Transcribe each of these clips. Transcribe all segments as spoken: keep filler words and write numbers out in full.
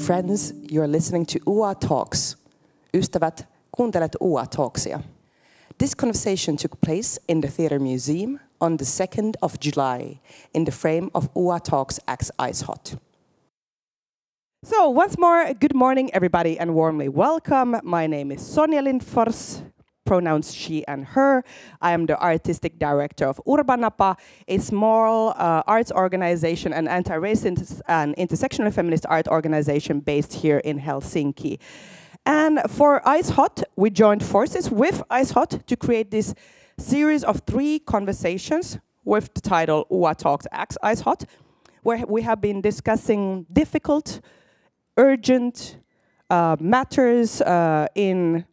Friends, you're listening to U A Talks. Ystävät, kuuntelet U A Talksia. This conversation took place in the Theatre Museum on the second of July in the frame of U A Talks X Ice Hot. So once more, good morning everybody and warmly welcome. My name is Sonja Lindfors, pronouns she and her. I am the artistic director of Urbanapa, a small uh, arts organization and anti-racist and intersectional feminist art organization based here in Helsinki. And for Ice Hot, we joined forces with Ice Hot to create this series of three conversations with the title U A Talks X Ice Hot, where we have been discussing difficult, urgent uh, matters uh, in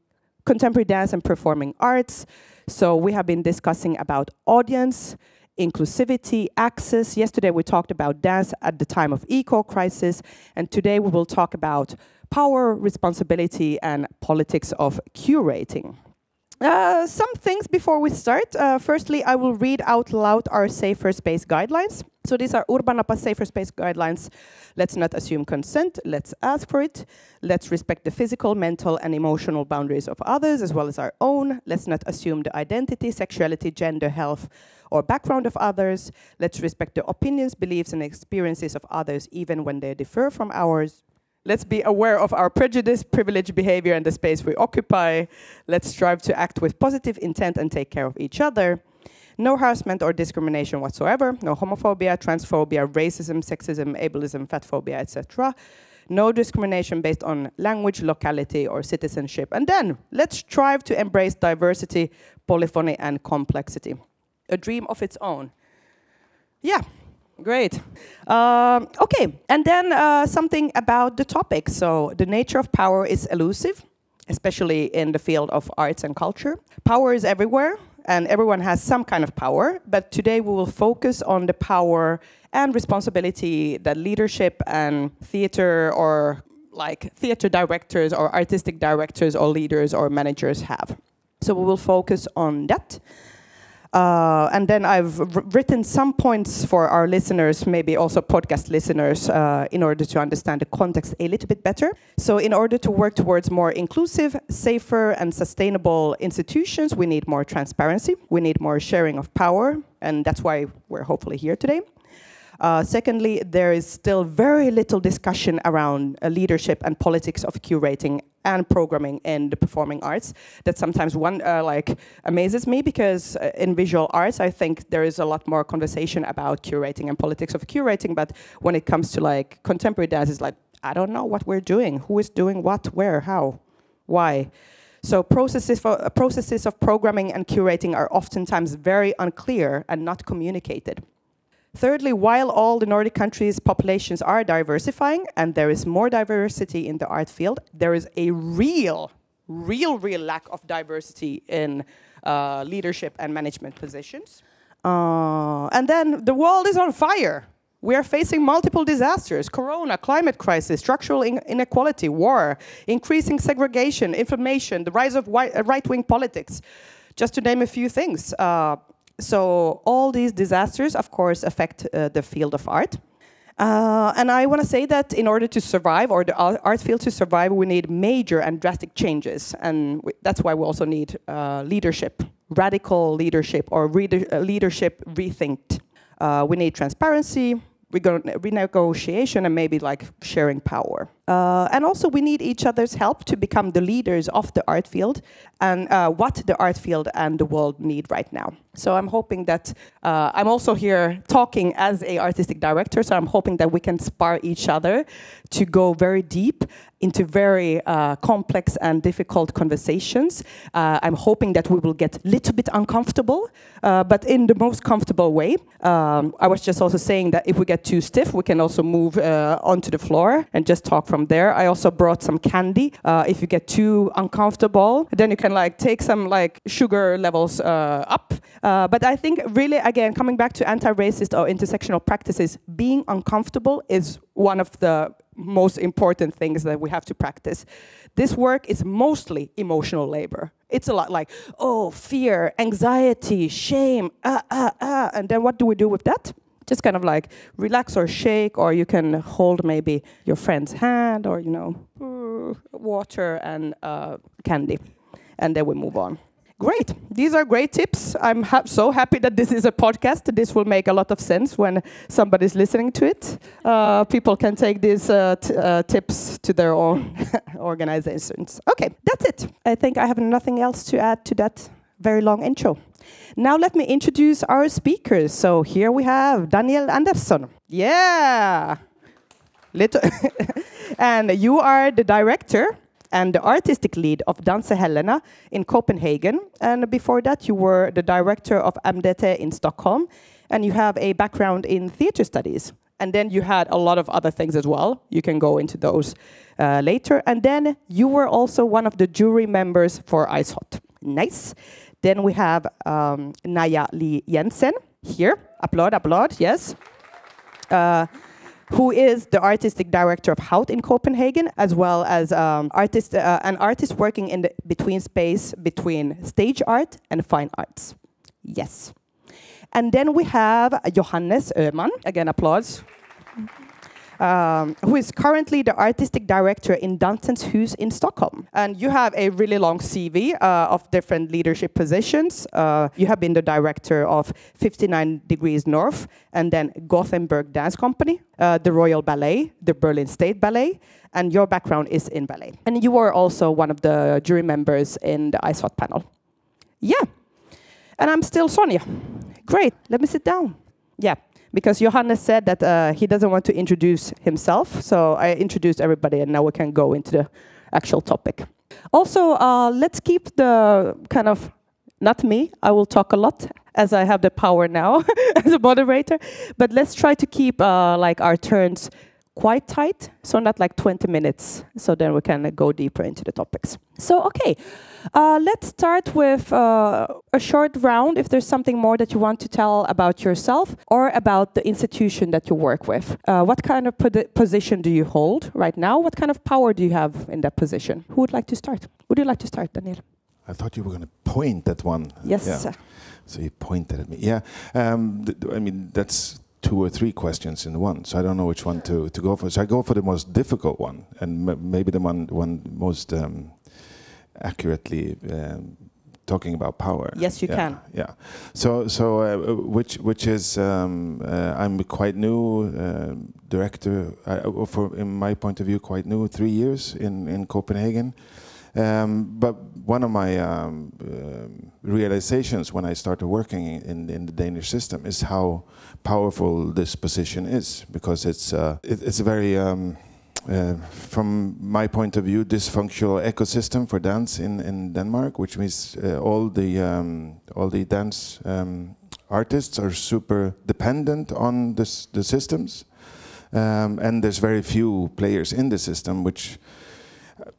contemporary dance and performing arts. So we have been discussing about audience, inclusivity, access. Yesterday we talked about dance at the time of eco-crisis, and today we will talk about power, responsibility, and politics of curating. Uh, some things before we start. Uh, firstly, I will read out loud our Safer Space Guidelines. So these are Urbanapa Safer Space Guidelines. Let's not assume consent. Let's ask for it. Let's respect the physical, mental, and emotional boundaries of others, as well as our own. Let's not assume the identity, sexuality, gender, health, or background of others. Let's respect the opinions, beliefs, and experiences of others, even when they differ from ours. Let's be aware of our prejudice, privilege, behavior, and the space we occupy. Let's strive to act with positive intent and take care of each other. No harassment or discrimination whatsoever. No homophobia, transphobia, racism, sexism, ableism, fatphobia, et cetera. No discrimination based on language, locality, or citizenship. And then, let's strive to embrace diversity, polyphony, and complexity. A dream of its own. Yeah. Great. Um, okay, and then uh, something about the topic. So the nature of power is elusive, especially in the field of arts and culture. Power is everywhere, and everyone has some kind of power. But today we will focus on the power and responsibility that leadership and theater or like theater directors or artistic directors or leaders or managers have. So we will focus on that. Uh, and then I've written some points for our listeners, maybe also podcast listeners, uh, in order to understand the context a little bit better. So in order to work towards more inclusive, safer, and sustainable institutions, we need more transparency. We need more sharing of power. And that's why we're hopefully here today. Uh, secondly, there is still very little discussion around uh, leadership and politics of curating and programming in the performing arts. That sometimes one uh, like amazes me, because uh, in visual arts, I think there is a lot more conversation about curating and politics of curating. But when it comes to like contemporary dance, it's like, I don't know what we're doing, who is doing what, where, how, why. So processes, for, uh, processes of programming and curating are oftentimes very unclear and not communicated. Thirdly, while all the Nordic countries' populations are diversifying and there is more diversity in the art field, there is a real, real, real lack of diversity in uh, leadership and management positions. Uh, and then the world is on fire. We are facing multiple disasters: corona, climate crisis, structural in inequality, war, increasing segregation, inflation, the rise of right-wing politics, just to name a few things. Uh, So all these disasters, of course, affect uh, the field of art. Uh, and I want to say that in order to survive, or the art field to survive, we need major and drastic changes. And we, that's why we also need uh, leadership, radical leadership, or re uh, leadership rethinked. Uh, we need transparency, renegotiation, and maybe like sharing power. Uh, and also we need each other's help to become the leaders of the art field and uh, what the art field and the world need right now. So I'm hoping that uh, I'm also here talking as a artistic director, so I'm hoping that we can spar each other to go very deep into very uh, complex and difficult conversations. Uh, I'm hoping that we will get a little bit uncomfortable, uh, but in the most comfortable way. Um, I was just also saying that if we get too stiff, we can also move uh, onto the floor and just talk from there. I also brought some candy. Uh, if you get too uncomfortable, then you can like take some like sugar levels uh, up. Uh, but I think really, again, coming back to anti-racist or intersectional practices, being uncomfortable is one of the most important things that we have to practice. This work is mostly emotional labor. It's a lot like, oh, fear, anxiety, shame, ah, ah, ah. And then what do we do with that? just kind of like relax or shake, or you can hold maybe your friend's hand, or, you know, water and uh, candy. And then we move on. Great. These are great tips. I'm ha so happy that this is a podcast. This will make a lot of sense when somebody's listening to it. Uh, people can take these uh, t uh, tips to their own organizations. Okay, that's it. I think I have nothing else to add to that very long intro. Now let me introduce our speakers. So here we have Daniel Andersson. Yeah. Little and you are the director and the artistic lead of Dansa Helena in Copenhagen. And before that, you were the director of M D T in Stockholm. And you have a background in theater studies. And then you had a lot of other things as well. You can go into those uh, later. And then you were also one of the jury members for Ice Hot. Nice. Then we have um, Naya Lee Jensen here. Applaud, applaud, yes. Uh, who is the artistic director of HAUT in Copenhagen, as well as um, artist, uh, an artist working in the between space between stage art and fine arts. Yes. And then we have Johannes Öhman, again applause, um, who is currently the artistic director in Dansens Hus in Stockholm. And you have a really long C V uh, of different leadership positions. Uh, you have been the director of fifty-nine degrees north, and then Gothenburg Dance Company, uh, the Royal Ballet, the Berlin State Ballet, and your background is in ballet. And you were also one of the jury members in the Ice Hot panel. Yeah. And I'm still Sonja. Great, let me sit down. Yeah, because Johannes said that uh, he doesn't want to introduce himself, so I introduced everybody, and now we can go into the actual topic. Also, uh, let's keep the kind of, not me, I will talk a lot, as I have the power now as a moderator, but let's try to keep uh, like our turns quite tight, so not like twenty minutes, so then we can uh, go deeper into the topics. So, okay, uh, let's start with uh, a short round if there's something more that you want to tell about yourself or about the institution that you work with. Uh, what kind of position do you hold right now? What kind of power do you have in that position? Who would like to start? Would you like to start, Daniel? I thought you were going to point at one. Yes. Yeah. So you pointed at me. Yeah, um, th I mean, that's two or three questions in one, so I don't know which one to, to go for. So I go for the most difficult one, and m maybe the one, one most um, accurately um, talking about power. Yes, you yeah, can. Yeah. So, so uh, which, which is, um, uh, I'm quite new uh, director, uh, for, in my point of view, quite new, three years in, in Copenhagen. Um, but one of my um, uh, realizations when I started working in, in the Danish system is how powerful this position is, because it's uh, it, it's a very, um, uh, from my point of view, dysfunctional ecosystem for dance in, in Denmark, which means uh, all the um, all the dance um, artists are super dependent on this, the systems, um, and there's very few players in the system, which.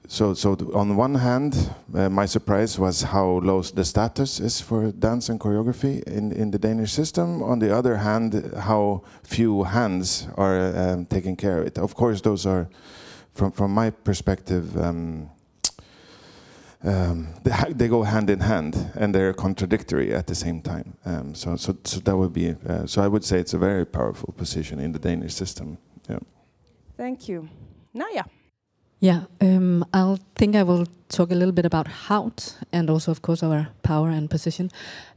So, so on one hand, uh, my surprise was how low the status is for dance and choreography in, in the Danish system. On the other hand, how few hands are um, taking care of it. Of course, those are, from, from my perspective, um, um, they, ha they go hand in hand, and they're contradictory at the same time. Um, so, so, so that would be. Uh, so I would say it's a very powerful position in the Danish system. Yeah. Thank you, Naya. Yeah, um, I think I will talk a little bit about HAUT, and also, of course, our power and position.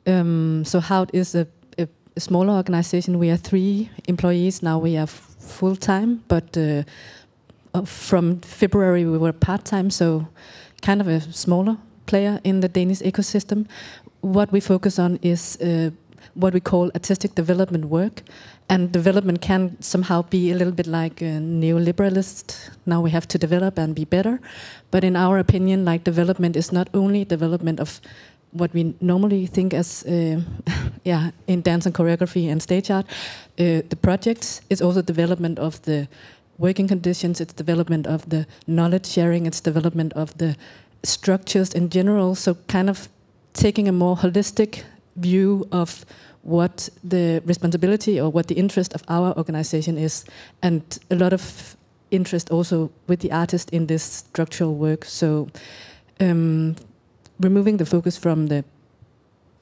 Um, so HAUT is a, a, a smaller organization. We are three employees. Now we are full-time, but uh, uh, from February we were part-time, so kind of a smaller player in the Danish ecosystem. What we focus on is uh, what we call artistic development work. And development can somehow be a little bit like a neoliberalist. Now we have to develop and be better. But in our opinion, like, development is not only development of what we normally think as, uh, yeah, in dance and choreography and stage art. Uh, the projects is also development of the working conditions. It's development of the knowledge sharing. It's development of the structures in general. So kind of taking a more holistic view of what the responsibility or what the interest of our organization is, and a lot of interest also with the artist in this structural work. So um, removing the focus from the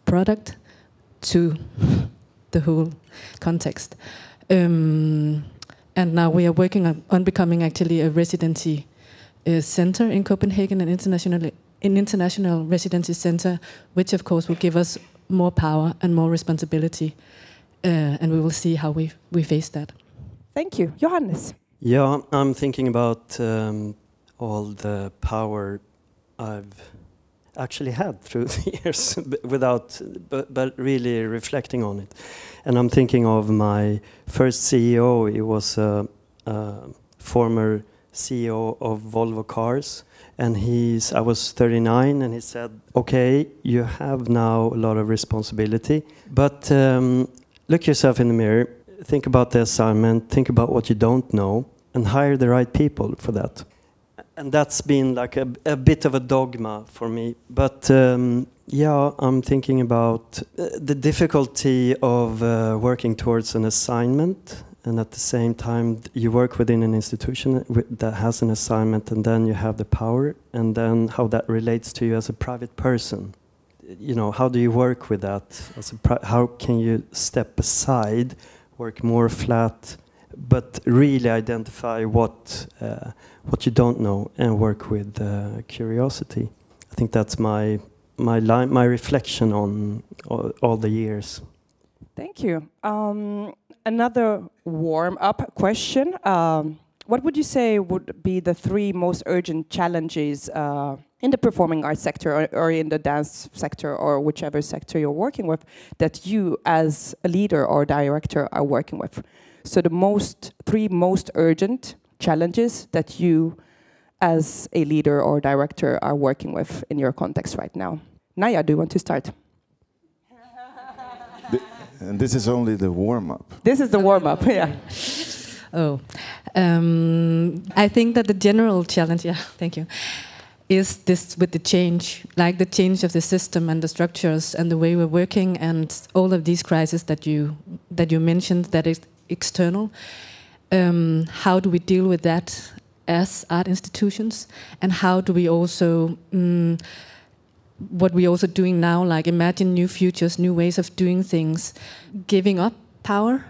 product to the whole context. Um, and now we are working on, on becoming actually a residency uh, center in Copenhagen, an international, an international residency center, which of course will give us more power and more responsibility. Uh, and we will see how we, we face that. Thank you. Johannes? Yeah, I'm thinking about um, all the power I've actually had through the years without, but, but really reflecting on it. And I'm thinking of my first C E O. He was a, a former C E O of Volvo Cars. And he's, I was thirty-nine, and he said, okay, you have now a lot of responsibility, but um, look yourself in the mirror, think about the assignment, think about what you don't know, and hire the right people for that. And that's been like a, a bit of a dogma for me. But um, yeah, I'm thinking about the difficulty of uh, working towards an assignment, and at the same time you work within an institution that has an assignment, and then you have the power, and then how that relates to you as a private person. You know, how do you work with that? As a pri- how can you step aside, work more flat, but really identify what uh, what you don't know and work with uh, curiosity. I think that's my my li my reflection on all, all the years. Thank you. Um, another warm-up question: um, what would you say would be the three most urgent challenges uh, in the performing arts sector, or, or in the dance sector, or whichever sector you're working with, that you, as a leader or director, are working with? So the most three most urgent challenges that you, as a leader or director, are working with in your context right now. Naya, do you want to start? The, and this is only the warm-up. This is the warm-up, yeah. Oh, um, I think that the general challenge, yeah, thank you, is this with the change, like the change of the system and the structures and the way we're working and all of these crises that you that you mentioned, that is external. Um, how do we deal with that as art institutions, and how do we also um, what we're also doing now, like imagine new futures, new ways of doing things, giving up power,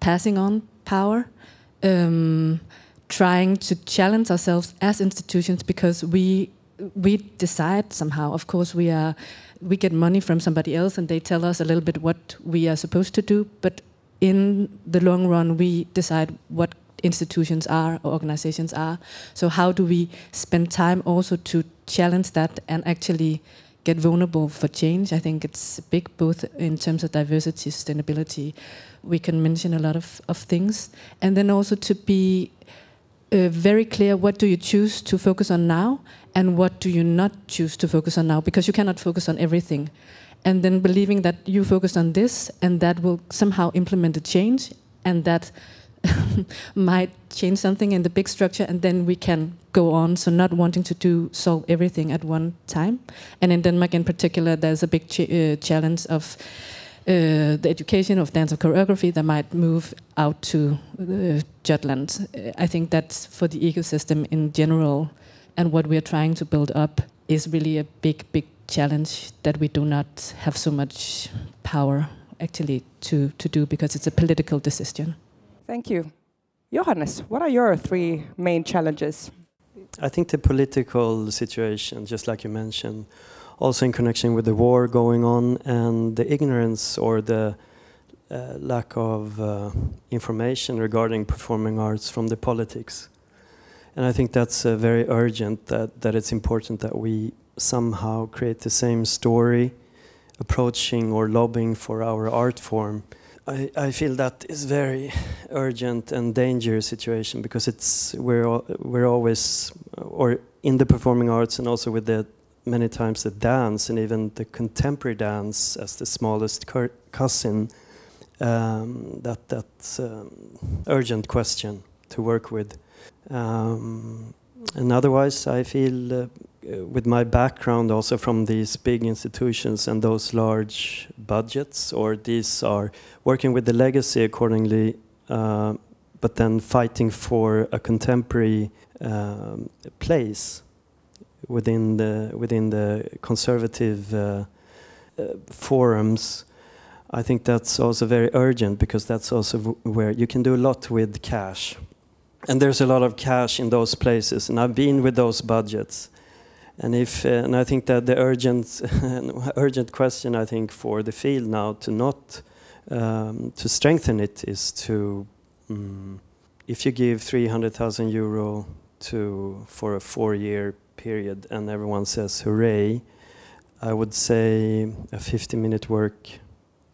passing on power, um, trying to challenge ourselves as institutions, because we we decide somehow. Of course, we are we get money from somebody else, and they tell us a little bit what we are supposed to do, but in the long run, we decide what institutions are or organizations are. So how do we spend time also to challenge that and actually get vulnerable for change? I think it's big, both in terms of diversity, sustainability. We can mention a lot of, of things. And then also to be uh, very clear, what do you choose to focus on now and what do you not choose to focus on now? Because you cannot focus on everything. And then believing that you focused on this and that will somehow implement a change, and that might change something in the big structure, and then we can go on. So not wanting to do solve everything at one time. And in Denmark in particular, there's a big ch uh, challenge of uh, the education of dance or choreography that might move out to uh, Jutland. I think that's for the ecosystem in general, and what we are trying to build up is really a big, big challenge that we do not have so much power actually to, to do, because it's a political decision. Thank you. Johannes, what are your three main challenges? I think the political situation, just like you mentioned, also in connection with the war going on and the ignorance or the uh, lack of uh, information regarding performing arts from the politics. And I think that's uh, very urgent, that, that it's important that we somehow create the same story, approaching or lobbying for our art form. I, I feel that is very urgent and dangerous situation, because it's we're we're always or in the performing arts, and also with the many times the dance and even the contemporary dance as the smallest cousin. Um, that that's um, urgent question to work with. Um, and otherwise, I feel. Uh, With my background also from these big institutions and those large budgets, or these are working with the legacy accordingly, uh, but then fighting for a contemporary um, place within the within the conservative uh, uh, forums, I think that's also very urgent, because that's also w where you can do a lot with cash. And there's a lot of cash in those places, and I've been with those budgets. And if, uh, and I think that the urgent, urgent question, I think, for the field now to not um, to strengthen it is to, um, if you give three hundred thousand euro to for a four-year period, and everyone says hooray, I would say a fifty-minute work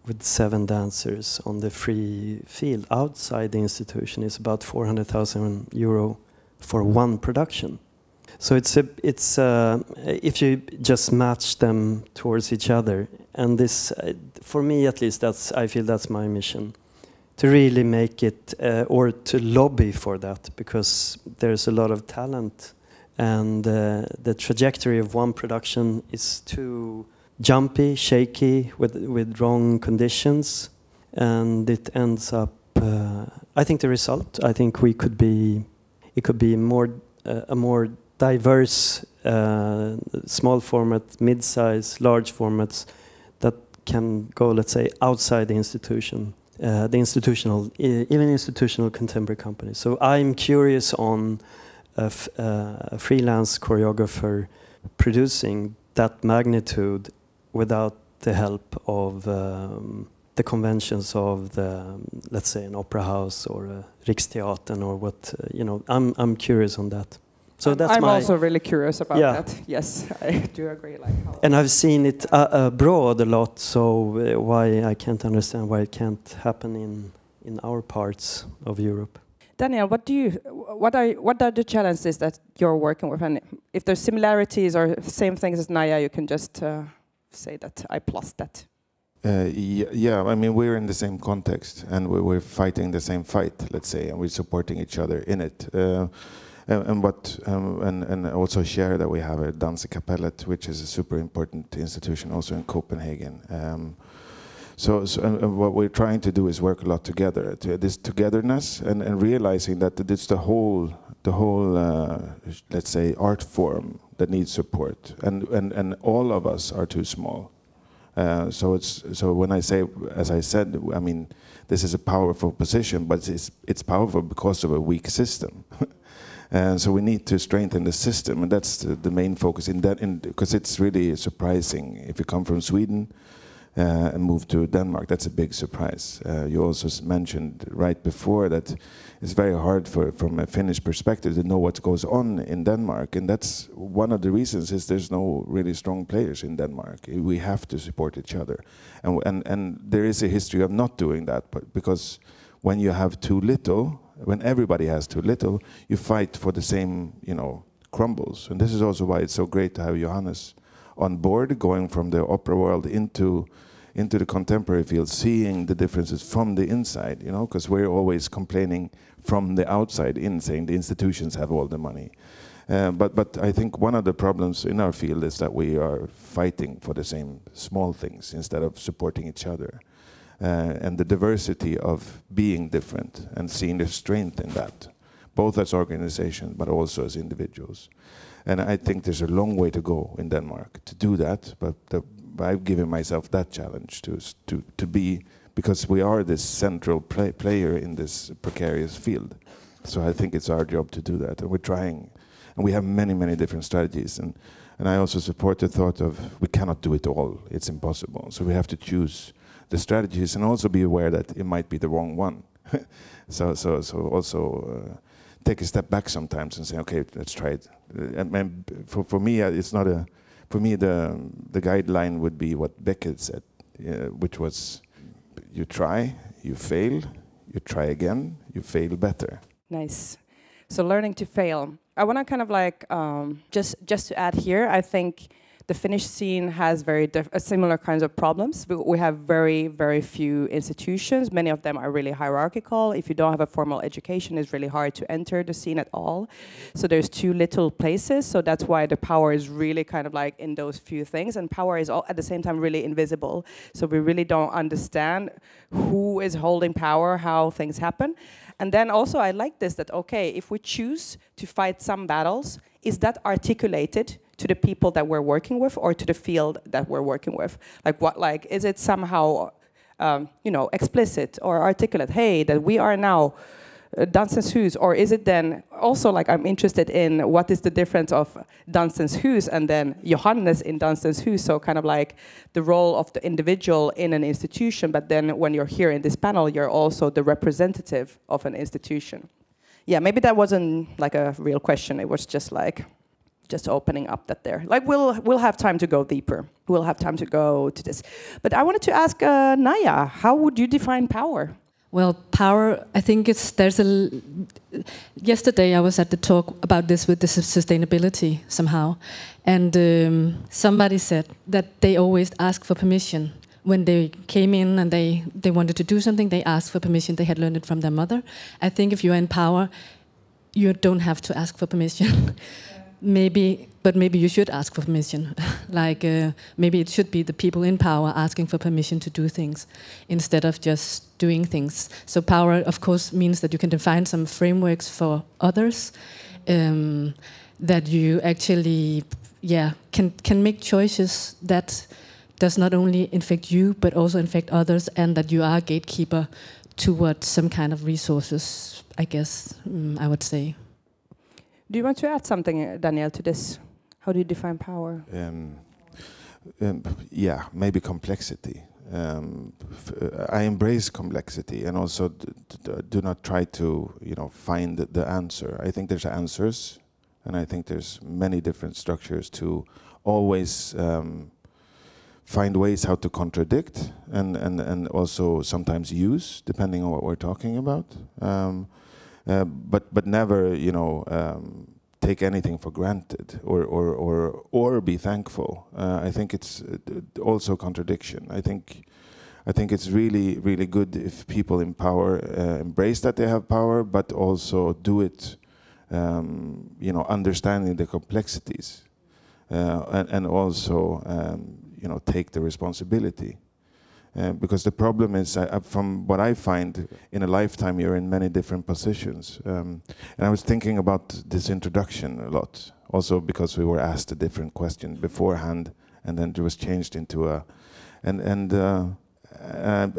with seven dancers on the free field outside the institution is about four hundred thousand euro for one production. So it's a, it's a, if you just match them towards each other, and this, uh, for me at least, that's I feel that's my mission, to really make it uh, or to lobby for that, because there's a lot of talent, and uh, the trajectory of one production is too jumpy, shaky, with with wrong conditions, and it ends up. Uh, I think the result. I think we could be, it could be more uh, a more diverse, uh, small format, mid-size, large formats that can go, let's say, outside the institution, uh, the institutional, even institutional contemporary companies. So I'm curious on a, f uh, a freelance choreographer producing that magnitude without the help of um, the conventions of the, um, let's say, an opera house or a Riksteatern or what, uh, you know, I'm, I'm curious on that. So that's I'm my also really curious about yeah. that. Yes, I do agree. Like, how and I've seen it uh, abroad a lot, so uh, why I can't understand why it can't happen in, in our parts of Europe. Daniel, what do you, what are what are the challenges that you're working with? And if there's similarities or same things as Naya, you can just uh, say that I plus that. Uh, yeah, yeah, I mean, we're in the same context, and we, we're fighting the same fight, let's say, and we're supporting each other in it. Uh, And, and, but, um, and, and also share that we have a Dansekapellet, which is a super important institution also in Copenhagen. Um, so so and, and what we're trying to do is work a lot together, to this togetherness, and, and realizing that it's the whole, the whole uh, let's say, art form that needs support. And, and, and all of us are too small. Uh, so it's so when I say, as I said, I mean, this is a powerful position, but it's, it's powerful because of a weak system. And so we need to strengthen the system, and that's the, the main focus in that, because it's really surprising. If you come from Sweden uh, and move to Denmark, that's a big surprise. Uh, you also mentioned right before that it's very hard for, from a Finnish perspective to know what goes on in Denmark, and that's one of the reasons is there's no really strong players in Denmark. We have to support each other. And, and, and there is a history of not doing that, but because when you have too little, when everybody has too little, you fight for the same, you know, crumbles. And this is also why it's so great to have Johannes on board, going from the opera world into into the contemporary field, seeing the differences from the inside, you know, because we're always complaining from the outside in, saying the institutions have all the money. Uh, but, but I think one of the problems in our field is that we are fighting for the same small things instead of supporting each other. Uh, and the diversity of being different and seeing the strength in that, both as organizations but also as individuals. And I think there's a long way to go in Denmark to do that, but the, I've given myself that challenge to, to, to be, because we are this central play, player in this precarious field. So I think it's our job to do that, and we're trying. And we have many, many different strategies. And, and I also support the thought of we cannot do it all, it's impossible. So we have to choose the strategies, and also be aware that it might be the wrong one. so, so, so also uh, take a step back sometimes and say, okay, let's try it. Uh, and, and for, for me, uh, it's not a. For me, the the guideline would be what Beckett said, uh, which was, you try, you fail, you try again, you fail better. Nice. So learning to fail. I want to kind of like um, just just to add here. I think the Finnish scene has very diff similar kinds of problems. We, we have very, very few institutions. Many of them are really hierarchical. If you don't have a formal education, it's really hard to enter the scene at all. So there's too little places. So that's why the power is really kind of like in those few things. And power is all, at the same time, really invisible. So we really don't understand who is holding power, how things happen. And then also I like this, that okay, if we choose to fight some battles, is that articulated to the people that we're working with or to the field that we're working with? Like what, like, is it somehow uh, um, you know, explicit or articulate, hey, that we are now uh, Dansens Hus? Or is it then also like, I'm interested in what is the difference of Dansens Hus and then Johannes in Dansens Hus? So kind of like the role of the individual in an institution, but then when you're here in this panel, you're also the representative of an institution. Yeah, maybe that wasn't like a real question. It was just like, just opening up that there. Like we'll we'll have time to go deeper. We'll have time to go to this. But I wanted to ask uh, Naya, how would you define power? Well, power. I think it's there's a. Yesterday I was at the talk about this with the sustainability somehow, and um, somebody said that they always ask for permission. When they came in and they, they wanted to do something, they asked for permission. They had learned it from their mother. I think if you're in power, you don't have to ask for permission. Maybe, but maybe you should ask for permission. Like uh, maybe it should be the people in power asking for permission to do things instead of just doing things. So power, of course, means that you can define some frameworks for others, um, that you actually, yeah, can can make choices that does not only infect you, but also infect others, and that you are a gatekeeper towards some kind of resources, I guess, um, I would say. Do you want to add something, Daniel, to this? How do you define power? Um, um, yeah, maybe complexity. Um, I embrace complexity, and also d d do not try to, you know, find the answer. I think there's answers, and I think there's many different structures to always um, find ways how to contradict and, and, and also sometimes use, depending on what we're talking about. Um, uh, but but never, you know, um, take anything for granted or or or, or be thankful. Uh, I think it's also contradiction. I think I think it's really really good if people in power uh, embrace that they have power, but also do it, um, you know, understanding the complexities uh, and and also. Um, You know, take the responsibility, uh, because the problem is, uh, from what I find, in a lifetime you're in many different positions. Um, and I was thinking about this introduction a lot, also because we were asked a different question beforehand, and then it was changed into a. And and uh,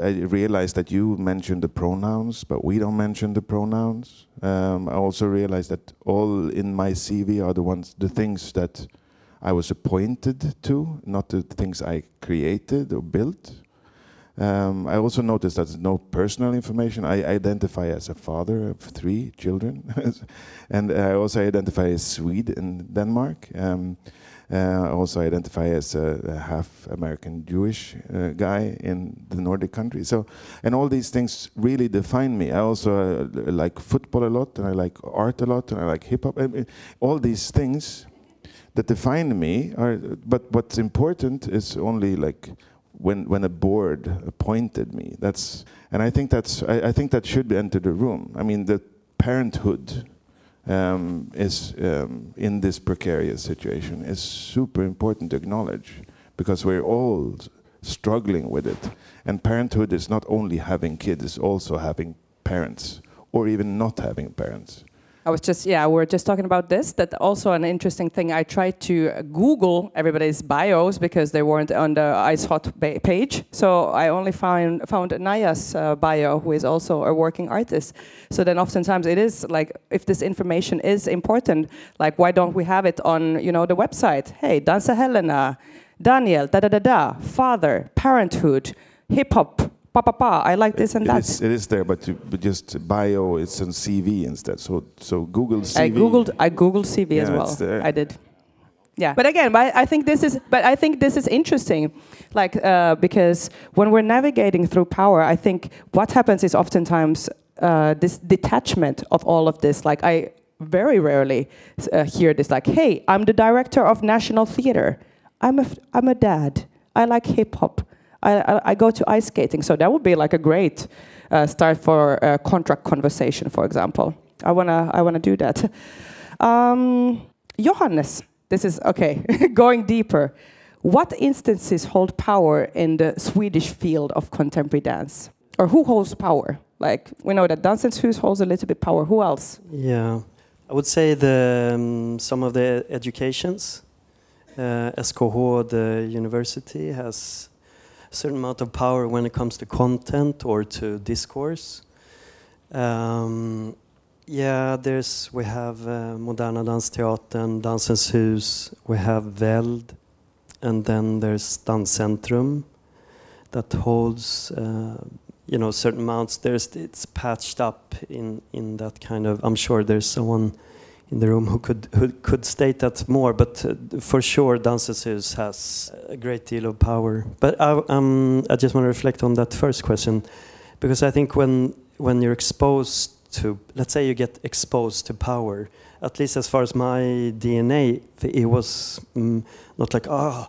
I realized that you mentioned the pronouns, but we don't mention the pronouns. Um, I also realized that all in my C V are the ones, the things that. I was appointed to, not the things I created or built. Um, I also noticed that there's no personal information. I identify as a father of three children. And I also identify as Swede in Denmark. Um, uh, I also identify as a, a half American Jewish uh, guy in the Nordic country. So, and all these things really define me. I also uh, like football a lot, and I like art a lot, and I like hip hop. I mean, all these things that define me, are, but what's important is only like when when a board appointed me. That's and I think that's I, I think that should enter the room. I mean, the parenthood um, is um, in this precarious situation is super important to acknowledge, because we're all struggling with it. And parenthood is not only having kids; it's also having parents, or even not having parents. I was just, yeah, we were just talking about this, that also an interesting thing, I tried to Google everybody's bios because they weren't on the Ice Hot page. So I only found, found Naya's uh, bio, who is also a working artist. So then oftentimes it is like, if this information is important, like why don't we have it on, you know, the website? Hey, Dansa Helena, Daniel, da-da-da-da, father, parenthood, hip-hop. Pa, pa, pa, I like this and it that. Is, it is there, but, you, but just bio, it's on C V instead. So so Google C V. I googled I googled C V yeah, as well. I did. Yeah, but again, but I think this is but I think this is interesting, like uh, because when we're navigating through power, I think what happens is oftentimes uh, this detachment of all of this. Like I very rarely uh, hear this, like, "Hey, I'm the director of National Theatre. I'm a I'm a dad. I like hip hop." I, I go to ice skating, so that would be like a great uh, start for a contract conversation, for example. I wanna, I wanna do that. Um, Johannes, this is okay. Going deeper, what instances hold power in the Swedish field of contemporary dance, or who holds power? Like we know that Dansens Hus holds a little bit power. Who else? Yeah, I would say the um, some of the educations. Uh, S K H, the university, has. certain amount of power when it comes to content or to discourse. Um, yeah, there's we have uh, Moderna Dansteatern, Dansens Hus, we have Veld, and then there's DansCentrum that holds uh, you know certain amounts. There's it's patched up in in that kind of. I'm sure there's someone in the room who could who could state that more, but uh, for sure Dansens Hus has a great deal of power. But I, um, I just want to reflect on that first question, because I think when when you're exposed to, let's say you get exposed to power, at least as far as my D N A, it was mm, not like, oh,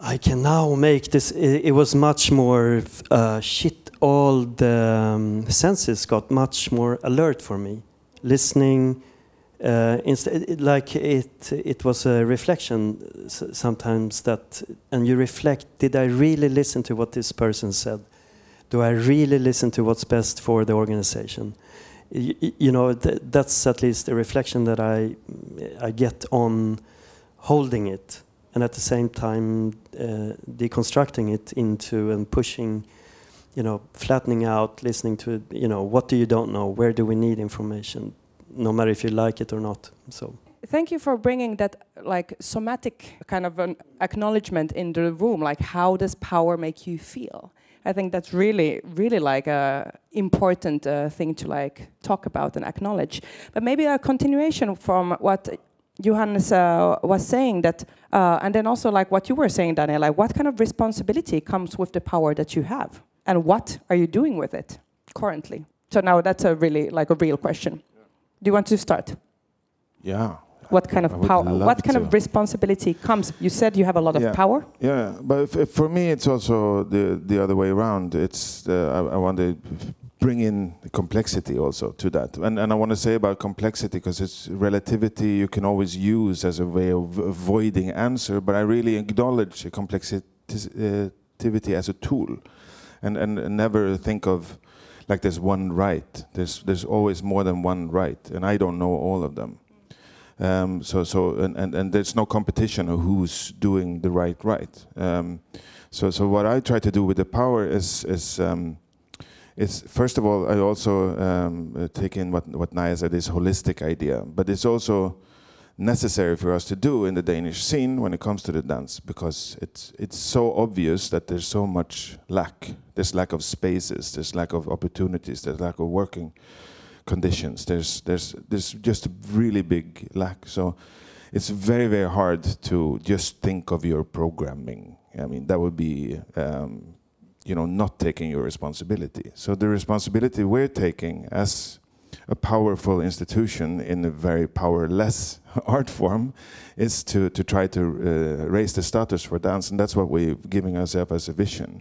I can now make this. It, it was much more uh, shit. All the um, senses got much more alert for me, listening. Uh, instead, like it, it was a reflection sometimes that, and you reflect: did I really listen to what this person said? Do I really listen to what's best for the organization? You, you know, th that's at least a reflection that I, I get on holding it, and at the same time uh, deconstructing it into and pushing, you know, flattening out, listening to, you know, what do you don't know? Where do we need information? No matter if you like it or not. So thank you for bringing that, like, somatic kind of an acknowledgement in the room. Like, how does power make you feel? I think that's really, really like a important uh, thing to like talk about and acknowledge. But maybe a continuation from what Johannes uh, was saying, that, uh, and then also like what you were saying, Daniel, like what kind of responsibility comes with the power that you have, and what are you doing with it currently? So now that's a really like a real question. Do you want to start? Yeah. What kind of power? What kind to. of responsibility comes? You said you have a lot yeah. of power. Yeah, but if, if for me it's also the the other way around. It's uh, I, I want to bring in the complexity also to that, and and I want to say about complexity because it's relativity you can always use as a way of avoiding answer. But I really acknowledge complexity as a tool, and and never think of. Like there's one right. There's there's always more than one right, and I don't know all of them. Um, so so and, and and there's no competition of who's doing the right right. Um, so so what I try to do with the power is is um, is first of all I also um, take in what what Naya said, this holistic idea, but it's also necessary for us to do in the Danish scene when it comes to the dance, because it's it's so obvious that there's so much lack. There's lack of spaces, there's lack of opportunities, there's lack of working conditions. There's there's there's just a really big lack. So it's very, very hard to just think of your programming. I mean, that would be um, you know, not taking your responsibility. So the responsibility we're taking as a powerful institution in a very powerless art form is to, to try to uh, raise the status for dance, and that's what we're giving ourselves as a vision.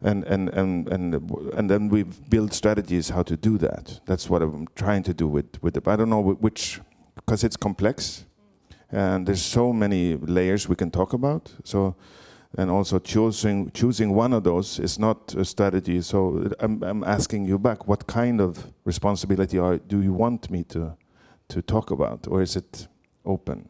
And, and, and, and, and then we've built strategies how to do that. That's what I'm trying to do with, with the, I don't know which, because it's complex, and there's so many layers we can talk about. So, and also choosing, choosing one of those is not a strategy. So I'm, I'm asking you back, what kind of responsibility are, do you want me to, to talk about? Or is it open?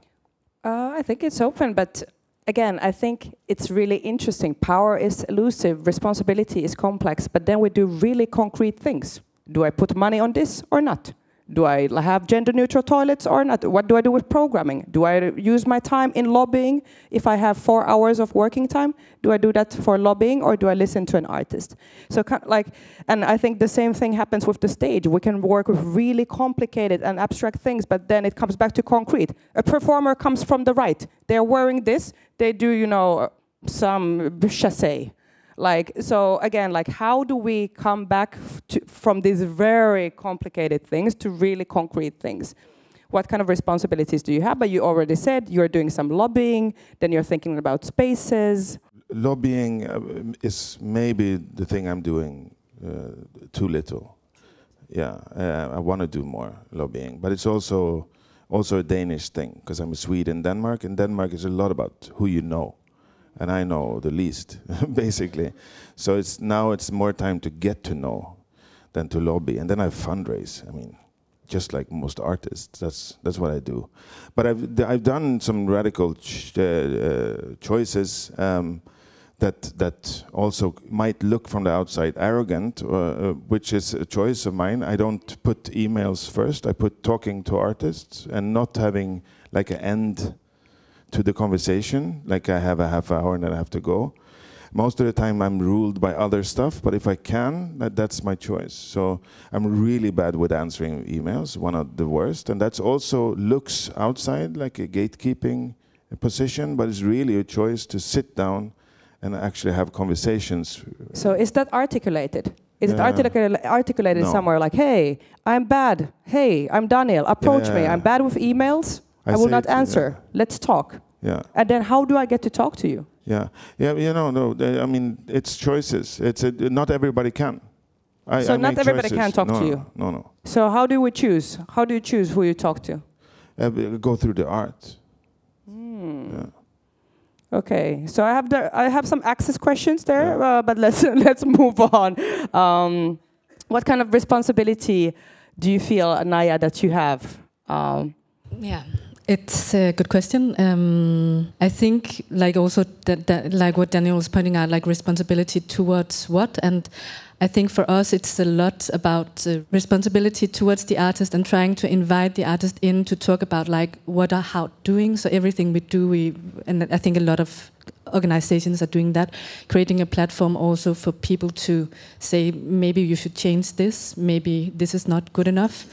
Uh, I think it's open, but again, I think it's really interesting. Power is elusive, responsibility is complex, but then we do really concrete things. Do I put money on this or not? Do I have gender-neutral toilets or not? What do I do with programming? Do I use my time in lobbying? If I have four hours of working time, do I do that for lobbying or do I listen to an artist? So, like, and I think the same thing happens with the stage. We can work with really complicated and abstract things, but then it comes back to concrete. A performer comes from the right. They're wearing this. They do, you know, some chassé. Like, so again, like, how do we come back to, from these very complicated things to really concrete things? What kind of responsibilities do you have? But you already said you're doing some lobbying, then you're thinking about spaces. Lobbying uh, is maybe the thing I'm doing uh, too little. Yeah, uh, I want to do more lobbying, but it's also, also a Danish thing, because I'm a Swede in Denmark, and Denmark is a lot about who you know. And I know the least, basically. So it's now it's more time to get to know than to lobby. And then I fundraise. I mean, just like most artists, that's that's what I do. But I've I've done some radical ch uh, choices um, that that also might look from the outside arrogant, uh, which is a choice of mine. I don't put emails first. I put talking to artists and not having like an end to the conversation, like I have a half hour and then I have to go. Most of the time I'm ruled by other stuff, but if I can, that, that's my choice. So I'm really bad with answering emails, one of the worst. And that's also looks outside like a gatekeeping position, but it's really a choice to sit down and actually have conversations. So is that articulated? Is yeah. it articula articulated no. somewhere like, hey, I'm bad. Hey, I'm Daniel. Approach yeah. me. I'm bad with emails. I, I will not answer. Yeah. Let's talk. Yeah. And then how do I get to talk to you? Yeah, yeah, you know, no, I mean, it's choices. It's a, not everybody can. I, so I not everybody choices. can talk no, to you. No, no, no. So how do we choose? How do you choose who you talk to? Uh, go through the art. Mm. Yeah. Okay. So I have the, I have some access questions there, yeah. uh, but let's let's move on. Um, what kind of responsibility do you feel, Naya, that you have? Um, yeah. It's a good question. Um, I think, like also that, that, like what Daniel was pointing out, like responsibility towards what, and I think for us it's a lot about uh, responsibility towards the artist and trying to invite the artist in to talk about like what are H A U T doing. So everything we do, we and I think a lot of organizations are doing that, creating a platform also for people to say maybe you should change this, maybe this is not good enough.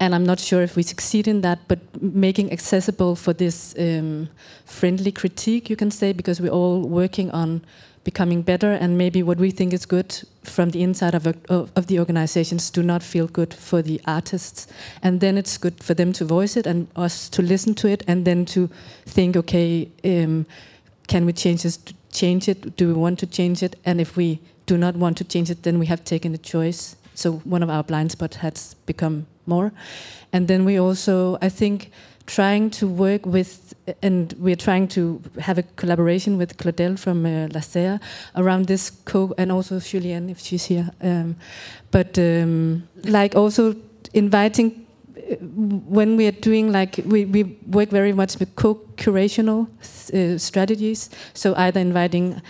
And I'm not sure if we succeed in that, but making accessible for this um, friendly critique, you can say, because we're all working on becoming better, and maybe what we think is good from the inside of, a, of the organizations do not feel good for the artists. And then it's good for them to voice it and us to listen to it, and then to think, okay, um, can we change this, change it? Do we want to change it? And if we do not want to change it, then we have taken a choice. So one of our blind spots has become more. And then we also, I think, trying to work with, and we're trying to have a collaboration with Claudel from uh, La Serre around this co, and also Julianne, if she's here. Um, but um, like also inviting, when we are doing like, we, we work very much with co-curational uh, strategies. So either inviting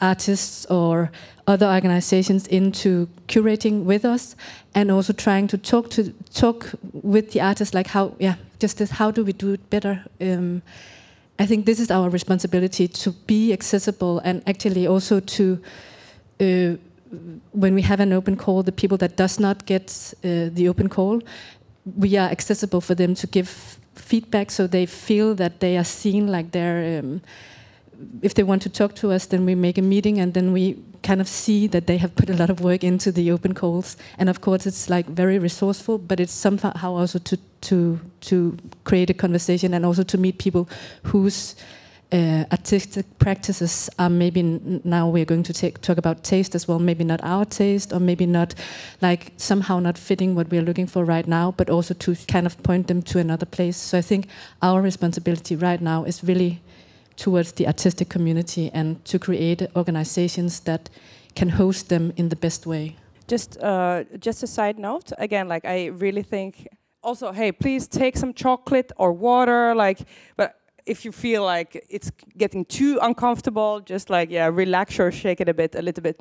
artists or other organizations into curating with us, and also trying to talk to talk with the artists, like how, yeah, just this, how do we do it better? Um, I think this is our responsibility to be accessible, and actually also to uh, when we have an open call, the people that does not get uh, the open call, we are accessible for them to give feedback, so they feel that they are seen, like they're. Um, If they want to talk to us, then we make a meeting, and then we kind of see that they have put a lot of work into the open calls. And of course, it's like very resourceful, but it's somehow also to to to create a conversation, and also to meet people whose uh, artistic practices are maybe now we're going to take, talk about taste as well. Maybe not our taste, or maybe not like somehow not fitting what we're looking for right now. But also to kind of point them to another place. So I think our responsibility right now is really towards the artistic community, and to create organizations that can host them in the best way. Just, uh, just a side note. Again, like I really think. Also, hey, please take some chocolate or water. Like, but if you feel like it's getting too uncomfortable, just like yeah, relax or shake it a bit, a little bit.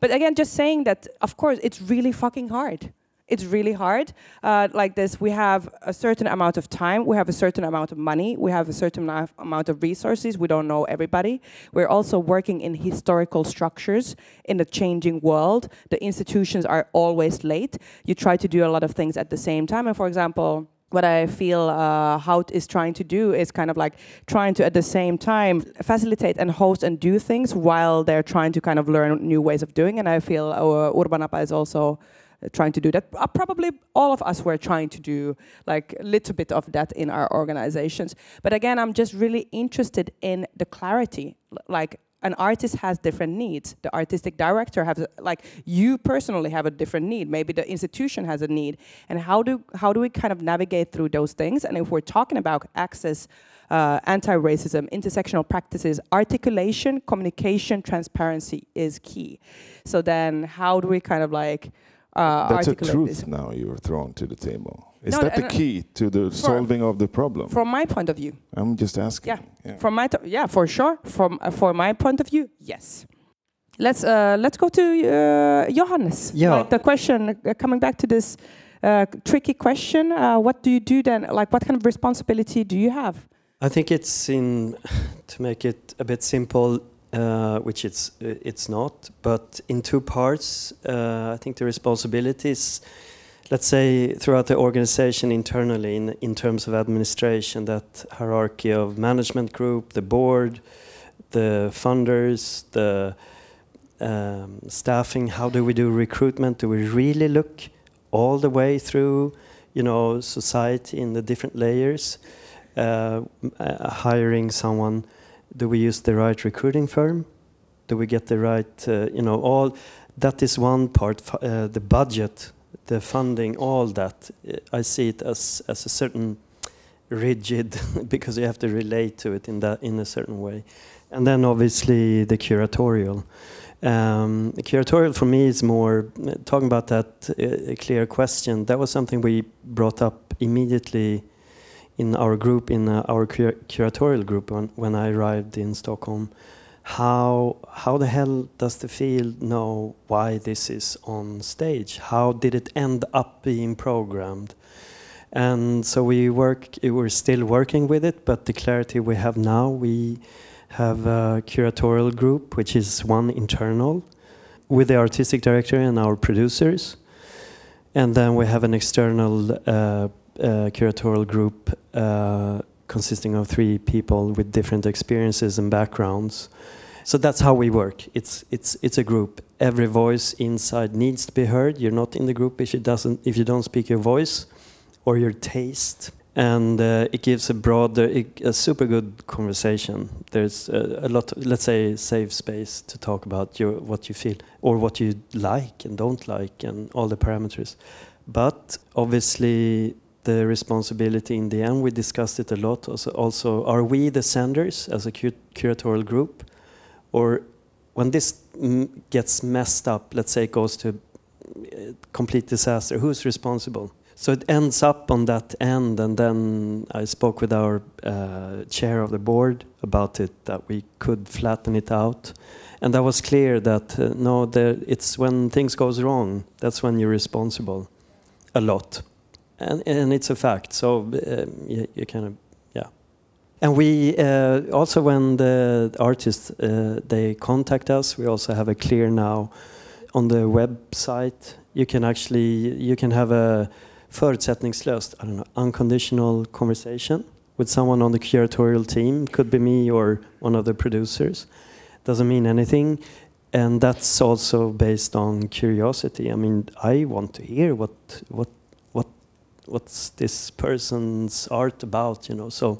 But again, just saying that. Of course, it's really fucking hard. It's really hard. Uh, like this, we have a certain amount of time, we have a certain amount of money, we have a certain amount of resources, we don't know everybody. We're also working in historical structures in a changing world. The institutions are always late. You try to do a lot of things at the same time, and for example, what I feel uh, H A U T is trying to do is kind of like trying to at the same time facilitate and host and do things while they're trying to kind of learn new ways of doing, and I feel uh, Urbanapa is also trying to do that. Uh, probably all of us were trying to do like a little bit of that in our organizations. But again, I'm just really interested in the clarity. L like an artist has different needs. The artistic director has, like you personally have a different need. Maybe the institution has a need. And how do, how do we kind of navigate through those things? And if we're talking about access, uh, anti-racism, intersectional practices, articulation, communication, transparency is key. So then how do we kind of like Uh, That's a truth this. Now you're thrown to the table. Is no, that no, the key to the solving of the problem? From my point of view. I'm just asking. Yeah, yeah. From my to yeah for sure. From uh, for my point of view, yes. Let's uh, let's go to uh, Johannes. Yeah. Like the question uh, coming back to this uh, tricky question. Uh, what do you do then? Like, what kind of responsibility do you have? I think it's in to make it a bit simple. Uh, which it's it's not, but in two parts. Uh, I think the responsibilities, let's say, throughout the organization internally, in in terms of administration, that hierarchy of management group, the board, the funders, the um, staffing. How do we do recruitment? Do we really look all the way through, you know, society in the different layers, uh, uh, hiring someone? Do we use the right recruiting firm? Do we get the right, uh, you know, all that is one part, uh, the budget, the funding, all that. I see it as, as a certain rigid, because you have to relate to it in, that, in a certain way. And then obviously the curatorial. Um, the curatorial for me is more, uh, talking about that uh, clear question, that was something we brought up immediately in our group, in uh, our cur curatorial group, when, when I arrived in Stockholm. How how the hell does the field know why this is on stage? How did it end up being programmed? And so we work, we're still working with it, but the clarity we have now, we have a curatorial group, which is one internal, with the artistic director and our producers. And then we have an external uh, Uh, curatorial group uh, consisting of three people with different experiences and backgrounds. So that's how we work. It's it's it's a group. Every voice inside needs to be heard. You're not in the group if it doesn't if you don't speak your voice or your taste. And uh, it gives a broader, it, a super good conversation. There's a, a lot of, let's say, safe space to talk about your what you feel or what you like and don't like and all the parameters. But obviously, the responsibility in the end, we discussed it a lot also, also are we the senders as a cur curatorial group? Or when this m gets messed up, let's say it goes to uh, complete disaster, who's responsible? So it ends up on that end, and then I spoke with our uh, chair of the board about it, that we could flatten it out. And that was clear that uh, no, there, it's when things goes wrong, that's when you're responsible a lot. And, and it's a fact, so um, you, you kind of, yeah. And we, uh, also when the artists, uh, they contact us, we also have a clear now on the website. You can actually, you can have a förutsättningslöst, I don't know, unconditional conversation with someone on the curatorial team. Could be me or one of the producers. Doesn't mean anything. And that's also based on curiosity. I mean, I want to hear what, what, what's this person's art about, you know? So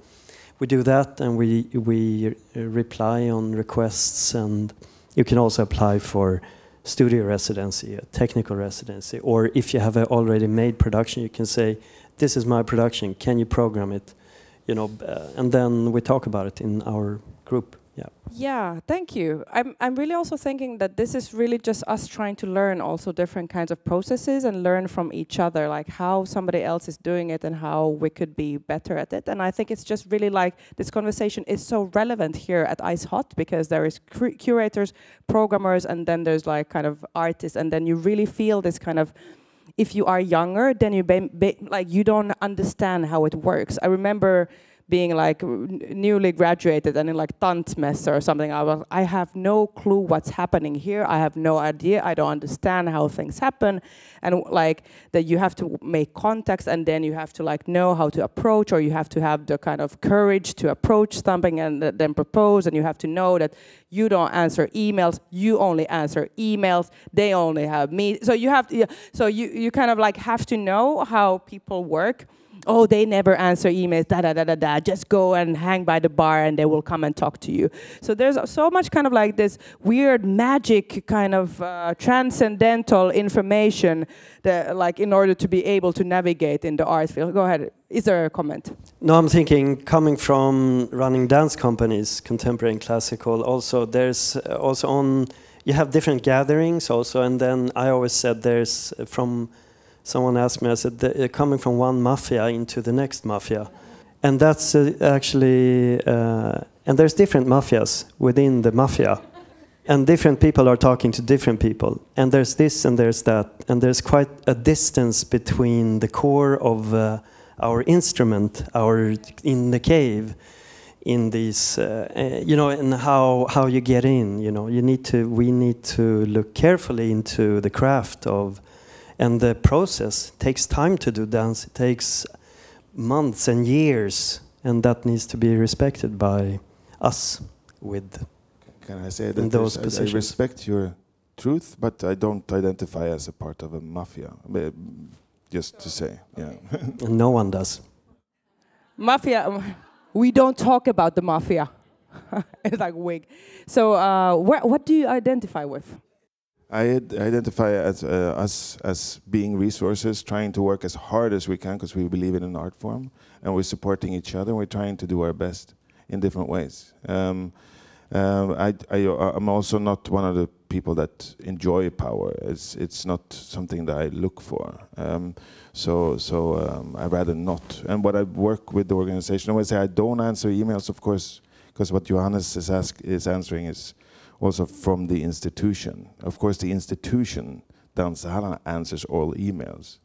we do that, and we we reply on requests, and you can also apply for studio residency, a technical residency, or if you have a already made production, you can say, this is my production, can you program it? You know, uh, and then we talk about it in our group. Yeah. Yeah, thank you. I'm, I'm really also thinking that this is really just us trying to learn also different kinds of processes and learn from each other, like how somebody else is doing it and how we could be better at it. And I think it's just really like this conversation is so relevant here at Ice Hot, because there is cur curators, programmers, and then there's like kind of artists, and then you really feel this kind of, if you are younger, then you be, be, like you don't understand how it works. I remember being like newly graduated and in like Tantmesse or something, I was I have no clue what's happening here. I have no idea. I don't understand how things happen, and like that you have to make contacts, and then you have to like know how to approach, or you have to have the kind of courage to approach something and uh, then propose, and you have to know that you don't answer emails. You only answer emails. They only have me. So you have to. So you you kind of like have to know how people work. Oh, they never answer emails, da, da, da, da, da. Just go and hang by the bar and they will come and talk to you. So there's so much kind of like this weird magic kind of uh, transcendental information that like in order to be able to navigate in the art field. Go ahead. Is there a comment? No, I'm thinking coming from running dance companies, contemporary and classical, also there's also on you have different gatherings also, and then I always said there's from, someone asked me, I said, they're coming from one mafia into the next mafia. And that's uh, actually, uh, and there's different mafias within the mafia. And different people are talking to different people. And there's this and there's that. And there's quite a distance between the core of uh, our instrument, our in the cave, in these, uh, you know, and how, how you get in, you know. You need to, we need to look carefully into the craft of, and the process takes time to do dance. It takes months and years, and that needs to be respected by us with. Can I say that those I, I respect your truth, but I don't identify as a part of a mafia, just to say. Okay. Yeah. No one does. Mafia, we don't talk about the mafia. It's like wig. So uh, wh what do you identify with? I identify as uh, us as being resources, trying to work as hard as we can because we believe in an art form, and we're supporting each other, and we're trying to do our best in different ways. Um, Um, I, I, I'm also not one of the people that enjoy power. It's it's not something that I look for. Um, so so um, I rather not. And what I work with the organization, I always say I don't answer emails, of course, because what Johannes is ask, is answering is also from the institution. Of course, the institution, Dansa Helena, answers all emails.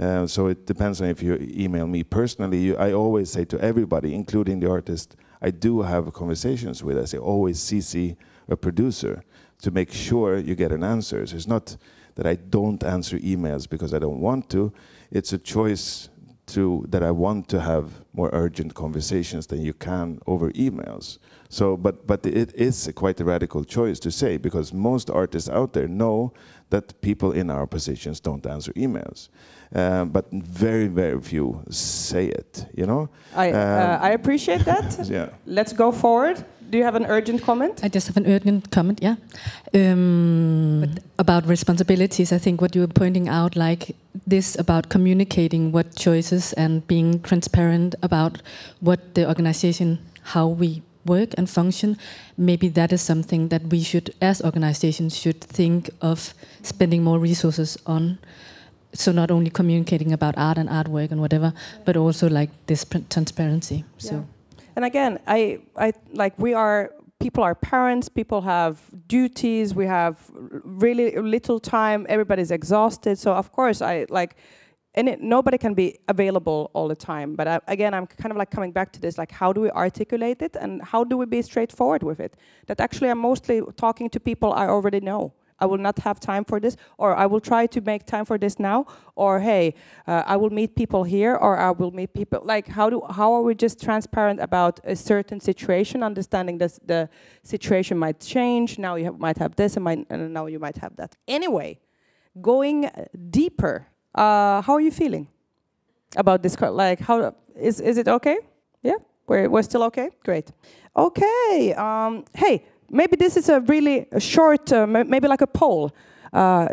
Uh, so it depends on if you email me personally. You, I always say to everybody, including the artist, I do have conversations with us. I always C C a producer to make sure you get an answer. So it's not that I don't answer emails because I don't want to. It's a choice to that I want to have more urgent conversations than you can over emails. So, but, but it is a quite a radical choice to say, because most artists out there know that people in our positions don't answer emails. Um, but very, very few say it, you know? I, um, uh, I appreciate that. Yeah. Let's go forward. Do you have an urgent comment? I just have an urgent comment, yeah. Um, about responsibilities, I think what you were pointing out, like this about communicating what choices and being transparent about what the organization, how we work and function, maybe that is something that we should, as organizations, should think of spending more resources on. So not only communicating about art and artwork and whatever, but also like this transparency. Yeah. So, and again, I, I like we are people are parents. People have duties. We have really little time. Everybody's exhausted. So of course, I like, and it, nobody can be available all the time. But I, again, I'm kind of like coming back to this: like, how do we articulate it, and how do we be straightforward with it? That actually, I'm mostly talking to people I already know. I will not have time for this, or I will try to make time for this now, or hey, uh, I will meet people here, or I will meet people. Like, how do how are we just transparent about a certain situation, understanding that the situation might change. Now you have, might have this, and, might, and now you might have that. Anyway, going deeper, uh, how are you feeling about this? Like, how is is it okay? Yeah, we're we're still okay. Great. Okay. Um, hey. Maybe this is a really short, uh, maybe like a poll. Uh,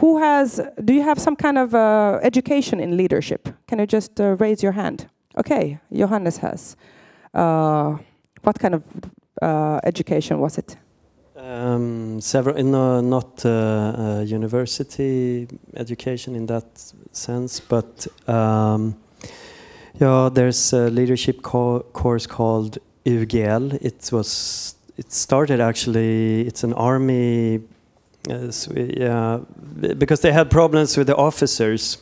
who has, do you have some kind of uh, education in leadership? Can you just uh, raise your hand? Okay, Johannes has. Uh, what kind of uh, education was it? Um, several, no, not uh, uh, university education in that sense, but um, yeah, there's a leadership co course called U G L. It was It started actually, it's an army, uh, uh, because they had problems with the officers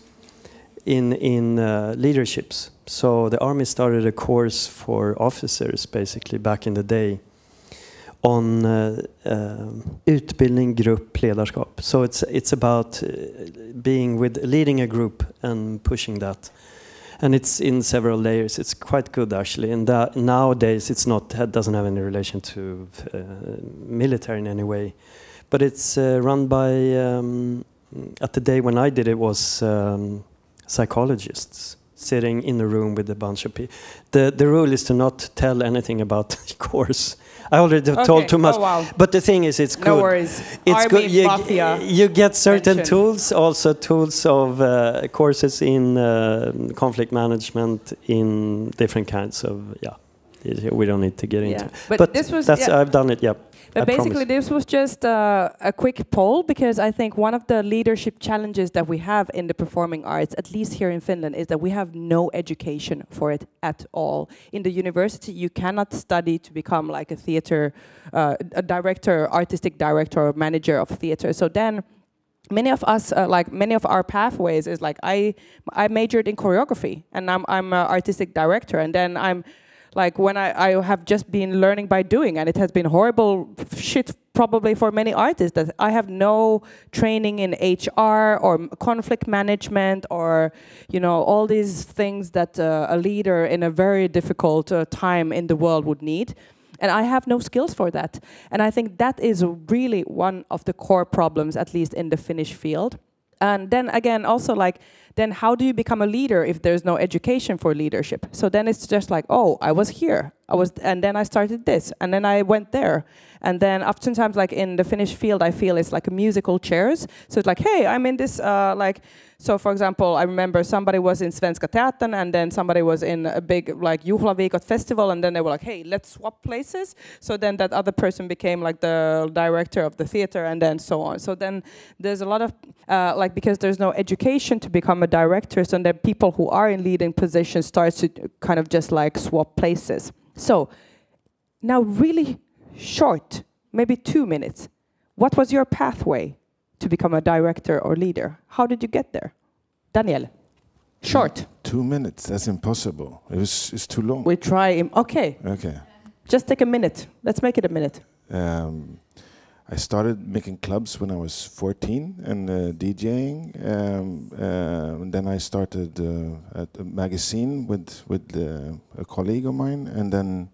in, in uh, leaderships. So the army started a course for officers, basically, back in the day, on uh, uh, utbildning, grupp, ledarskap. So it's, it's about being with, leading a group and pushing that. And it's in several layers. It's quite good, actually. And that nowadays, it's not it doesn't have any relation to uh, military in any way. But it's uh, run by. Um, at the day when I did it, was um, psychologists sitting in a room with a bunch of people. The the rule is to not tell anything about the course. I already okay. told too much. Oh, wow. But the thing is, it's good. No worries. It's good. You, you get certain mentioned. tools, also tools of uh, courses in uh, conflict management in different kinds of, yeah. we don't need to get into. Yeah. But, but this was that's, yeah. I've done it. Yeah. But I basically, promise. This was just uh, a quick poll, because I think one of the leadership challenges that we have in the performing arts, at least here in Finland, is that we have no education for it at all. In the university, you cannot study to become like a theater, uh, a director, artistic director, or manager of theater. So then, many of us, uh, like many of our pathways, is like I, I majored in choreography, and I'm I'm an artistic director, and then I'm. Like when I, I have just been learning by doing, and it has been horrible shit probably for many artists, that I have no training in H R or conflict management or, you know, all these things that uh, a leader in a very difficult uh, time in the world would need. And I have no skills for that. And I think that is really one of the core problems, at least in the Finnish field. And then again, also like, then how do you become a leader if there's no education for leadership? So then it's just like, oh, I was here, I was, and then I started this, and then I went there. And then oftentimes, like in the Finnish field, I feel it's like musical chairs. So it's like, hey, I'm in this, uh, like, so for example, I remember somebody was in Svenska Teatern, and then somebody was in a big, like, Juhla Veikot festival, and then they were like, hey, let's swap places. So then that other person became, like, the director of the theater, and then so on. So then there's a lot of, uh, like, because there's no education to become a director, so then people who are in leading positions start to kind of just, like, swap places. So, now really short, maybe two minutes. What was your pathway to become a director or leader? How did you get there? Daniel, short. Two minutes, that's impossible. It was, it's too long. We try him. Okay. Okay. Just take a minute. Let's make it a minute. Um, I started making clubs when I was fourteen and uh, DJing. Um, uh, and then I started uh, at a magazine with, with uh, a colleague of mine. And then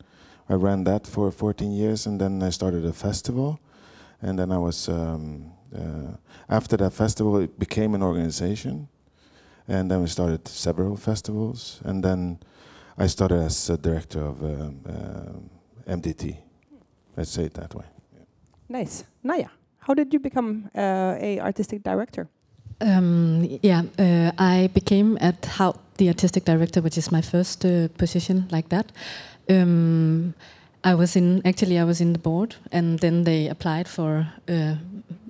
I ran that for fourteen years. And then I started a festival. And then I was, um, uh, after that festival, it became an organization. And then we started several festivals. And then I started as a director of um, uh, M D T. Let's say it that way. Nice. Naya, how did you become uh, a artistic director? Um, yeah, uh, I became at HAUT the artistic director, which is my first uh, position like that. Um, I was in, actually I was in the board, and then they applied for, uh,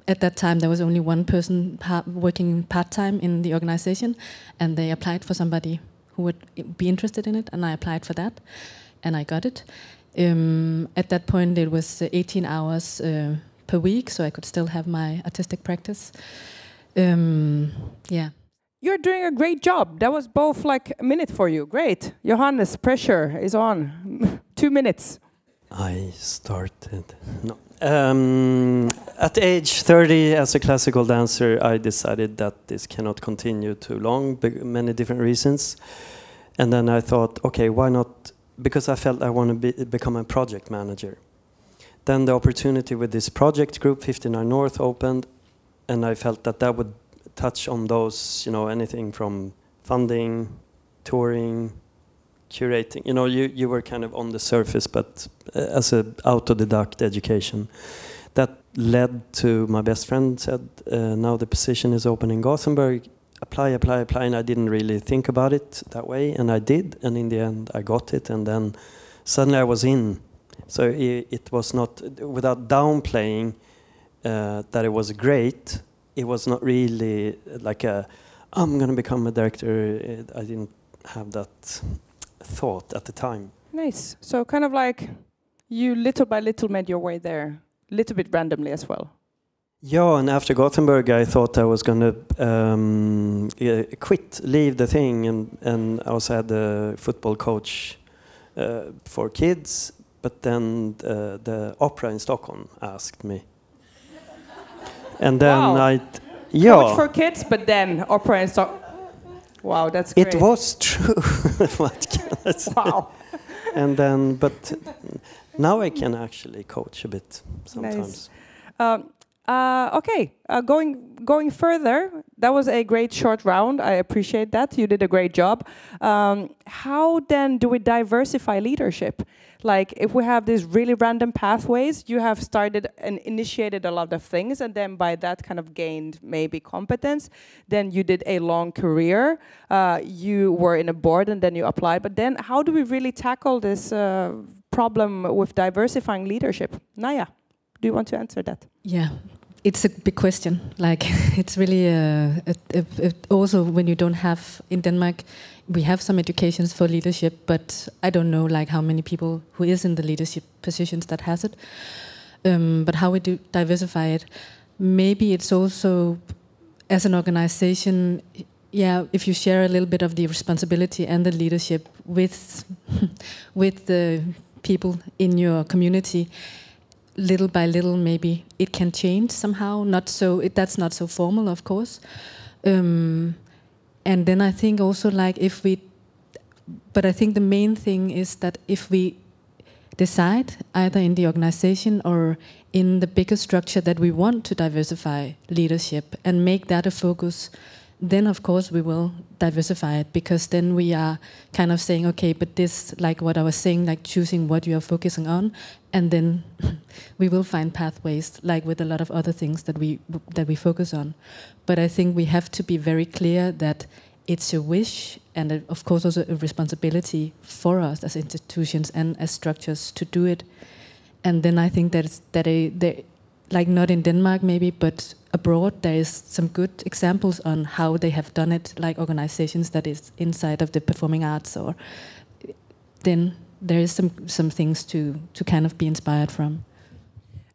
at that time there was only one person par working part-time in the organization, and they applied for somebody who would be interested in it, and I applied for that, and I got it. Um, at that point, it was eighteen hours uh, per week, so I could still have my artistic practice. Um, yeah. You're doing a great job. That was both like a minute for you. Great. Johannes, pressure is on. Two minutes. I started no. um, at age thirty as a classical dancer. I decided that this cannot continue too long, many different reasons. And then I thought, okay, why not? Because I felt I want to be, become a project manager. Then the opportunity with this project group, fifty-nine North, opened, and I felt that that would touch on those, you know, anything from funding, touring, curating. You know, you, you were kind of on the surface, but uh, as an autodidact education. That led to my best friend said, uh, now the position is open in Gothenburg. Apply, apply, apply, and I didn't really think about it that way, and I did, and in the end I got it, and then suddenly I was in. So it, it was not, without downplaying uh, that it was great, it was not really like a, I'm going to become a director. I didn't have that thought at the time. Nice. So kind of like you little by little made your way there, a little bit randomly as well. Yeah, and after Gothenburg, I thought I was going to um, uh, quit, leave the thing, and, and I also had a football coach uh, for kids, but then uh, the opera in Stockholm asked me. And then wow. I... Yeah. Coach for kids, but then opera in Stockholm. Wow, that's great. It was true. What can I say? Wow. And then, but now I can actually coach a bit sometimes. Nice. Um, Uh, okay, uh, going going further, that was a great short round. I appreciate that. You did a great job. Um, how then do we diversify leadership? Like, if we have these really random pathways, you have started and initiated a lot of things, and then by that kind of gained maybe competence. Then you did a long career. Uh, you were in a board, and then you applied. But then how do we really tackle this uh, problem with diversifying leadership? Naya, do you want to answer that? Yeah, it's a big question. Like, it's really a, a, a, a, also when you don't have in Denmark, we have some educations for leadership, but I don't know like how many people who is in the leadership positions that has it. Um, but how we do diversify it? Maybe it's also as an organization. Yeah, if you share a little bit of the responsibility and the leadership with with the people in your community. Little by little, maybe it can change somehow. Not so it, that's not so formal, of course. Um, and then I think also like if we, but I think the main thing is that if we decide either in the organization or in the bigger structure that we want to diversify leadership and make that a focus, then of course we will diversify it, because then we are kind of saying, okay, but this, like what I was saying, like choosing what you are focusing on, and then we will find pathways, like with a lot of other things that we that we focus on. But I think we have to be very clear that it's a wish and a, of course also a responsibility for us as institutions and as structures to do it. And then I think that it's, that a, the, like not in Denmark maybe, but abroad, there is some good examples on how they have done it, like organizations that is inside of the performing arts, or then there is some some things to to kind of be inspired from.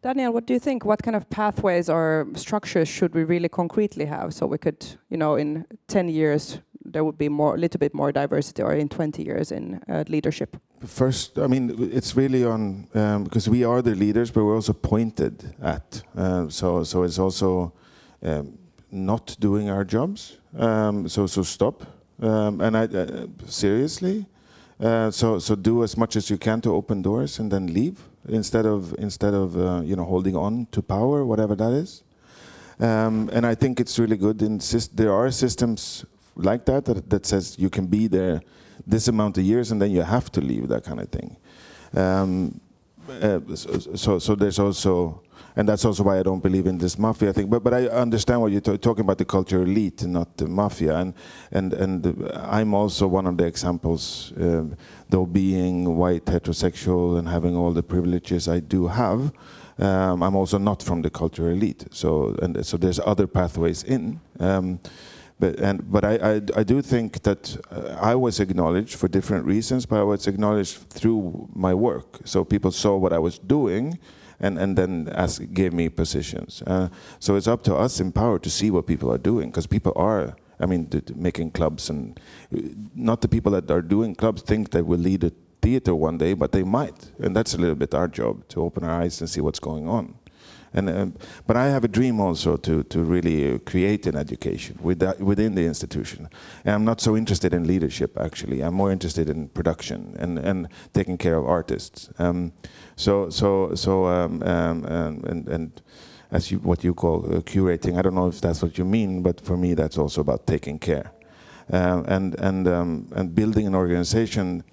Daniel, what do you think? What kind of pathways or structures should we really concretely have, so we could, you know, in ten years there would be more, a little bit more diversity, or in twenty years in uh, leadership? First, I mean, it's really on, um, because we are the leaders, but we're also pointed at. Uh, so, so it's also um, not doing our jobs. Um, so, so stop. Um, and I, uh, seriously, uh, so, so do as much as you can to open doors and then leave, instead of instead of uh, you know, holding on to power, whatever that is. Um, and I think it's really good. In there are systems like that, that that says you can be there this amount of years and then you have to leave, that kind of thing. Um, uh, so, so, so there's also, and that's also why I don't believe in this mafia thing. But but I understand what you're talking about, the cultural elite, and not the mafia. And and and I'm also one of the examples, uh, though being white, heterosexual, and having all the privileges I do have. Um, I'm also not from the cultural elite. So and so there's other pathways in. Um, But and but I, I I do think that I was acknowledged for different reasons, but I was acknowledged through my work. So people saw what I was doing, and and then asked, gave me positions. Uh, so it's up to us in power to see what people are doing, because people are. I mean, making clubs, and not the people that are doing clubs think they will lead a theater one day, but they might, and that's a little bit our job, to open our eyes and see what's going on. And, uh, but I have a dream also to, to really uh, create an education with that, within the institution. And I'm not so interested in leadership, actually. I'm more interested in production and, and taking care of artists. Um, so so so um, um, and, and as you, what you call uh, curating, I don't know if that's what you mean, but for me that's also about taking care uh, and and um, and building an organization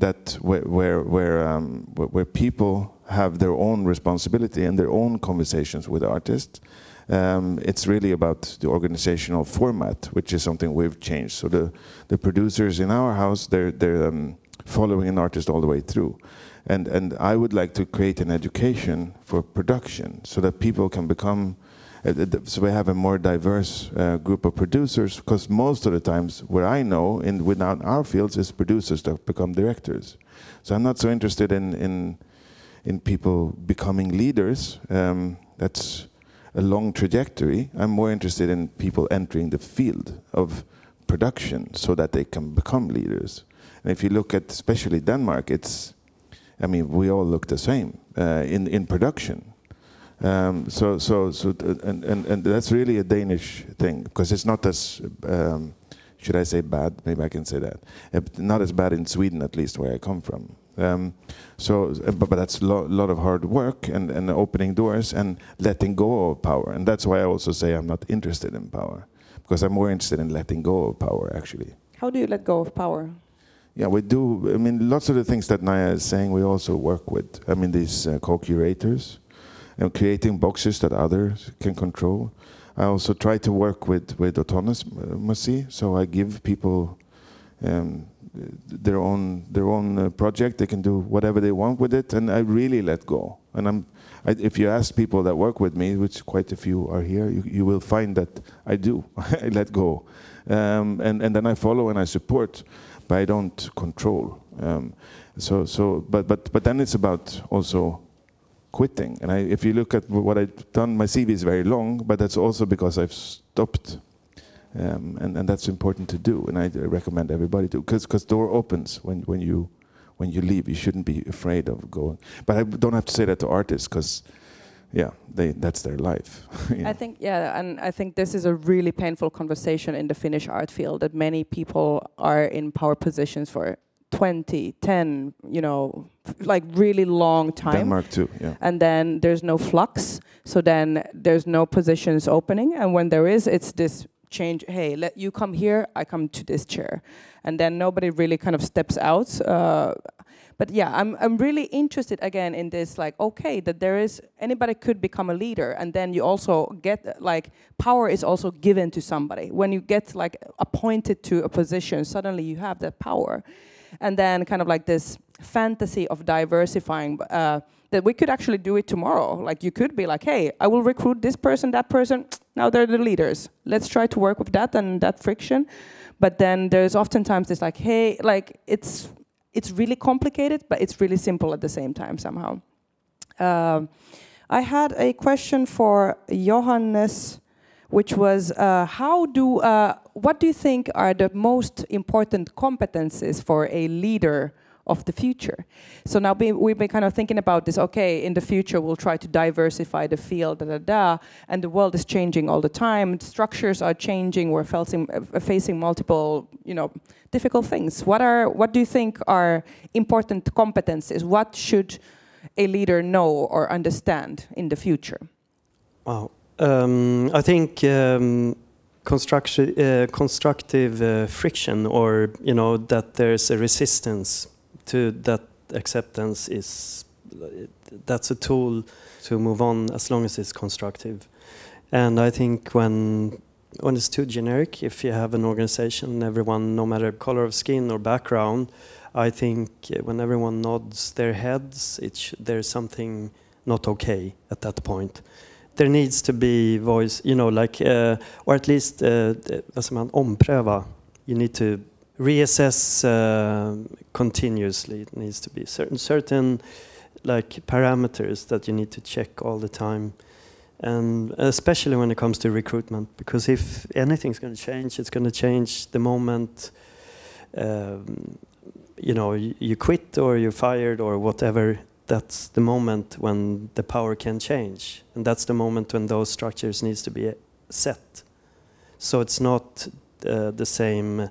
that where where where, um, where, where people have their own responsibility and their own conversations with artists. Um, it's really about the organizational format, which is something we've changed. So the, the producers in our house, they're, they're um, following an artist all the way through. And, and I would like to create an education for production, so that people can become, uh, so we have a more diverse uh, group of producers, because most of the times where I know, in within our fields, is producers that become directors. So I'm not so interested in, in in people becoming leaders. Um, that's a long trajectory. I'm more interested in people entering the field of production so that they can become leaders. And if you look at especially Denmark, it's, I mean, we all look the same uh, in, in production. Um, so, so, so th and, and, and that's really a Danish thing, because it's not as, um, should I say bad? Maybe I can say that. Uh, not as bad in Sweden, at least where I come from. Um, so, but, but that's a lo lot of hard work and, and opening doors and letting go of power. And that's why I also say I'm not interested in power, because I'm more interested in letting go of power, actually. How do you let go of power? Yeah, we do. I mean, lots of the things that Naya is saying, we also work with. I mean, these uh, co-curators and creating boxes that others can control. I also try to work with, with autonomy, so I give people um, their own their own uh, project. They can do whatever they want with it, and I really let go. And I'm, I, if you ask people that work with me, which quite a few are here, you, you will find that I do. I let go, um, and and then I follow and I support, but I don't control. Um, so so, but but but then it's about also quitting. And I, if you look at what I've done, my C V is very long, but that's also because I've stopped. Um, and, and that's important to do, and I recommend everybody to, because because door opens when, when you when you leave. You shouldn't be afraid of going. But I don't have to say that to artists, because yeah, they that's their life. You know? I think yeah, and I think this is a really painful conversation in the Finnish art field, that many people are in power positions for twenty, ten, you know, like really long time. Denmark too, yeah. And then there's no flux, so then there's no positions opening, and when there is, it's this. Change, hey, let you come here, I come to this chair. And then nobody really kind of steps out. Uh, but yeah, I'm, I'm really interested again in this, like, okay, that there is, anybody could become a leader, and then you also get, like, power is also given to somebody. When you get, like, appointed to a position, suddenly you have that power. And then kind of like this fantasy of diversifying, uh, that we could actually do it tomorrow. Like, you could be like, hey, I will recruit this person, that person. Now they're the leaders. Let's try to work with that and that friction. But then there's oftentimes this like, hey, like it's it's really complicated, but it's really simple at the same time somehow. Uh, I had a question for Johannes, which was, uh, how do uh, what do you think are the most important competencies for a leader of the future? So now be, we've been kind of thinking about this, okay, in the future we'll try to diversify the field, da da da, and the world is changing all the time, structures are changing, we're facing, uh, facing multiple, you know, difficult things. What are, what do you think are important competencies? What should a leader know or understand in the future? Wow, um, I think um construction, uh, constructive uh, friction, or, you know, that there's a resistance to that acceptance, is that's a tool to move on as long as it's constructive. And I think when when it's too generic, if you have an organization, everyone, no matter color of skin or background, I think when everyone nods their heads, it sh there's something not okay at that point. There needs to be voice, you know, like, uh, or at least, uh, vad säger man, ompröva. You need to reassess uh, continuously. It needs to be certain, certain, like, parameters that you need to check all the time, and especially when it comes to recruitment, because if anything's going to change, it's going to change the moment, um, you know, you, you quit or you're fired or whatever. That's the moment when the power can change, and that's the moment when those structures needs to be set. So it's not uh, the same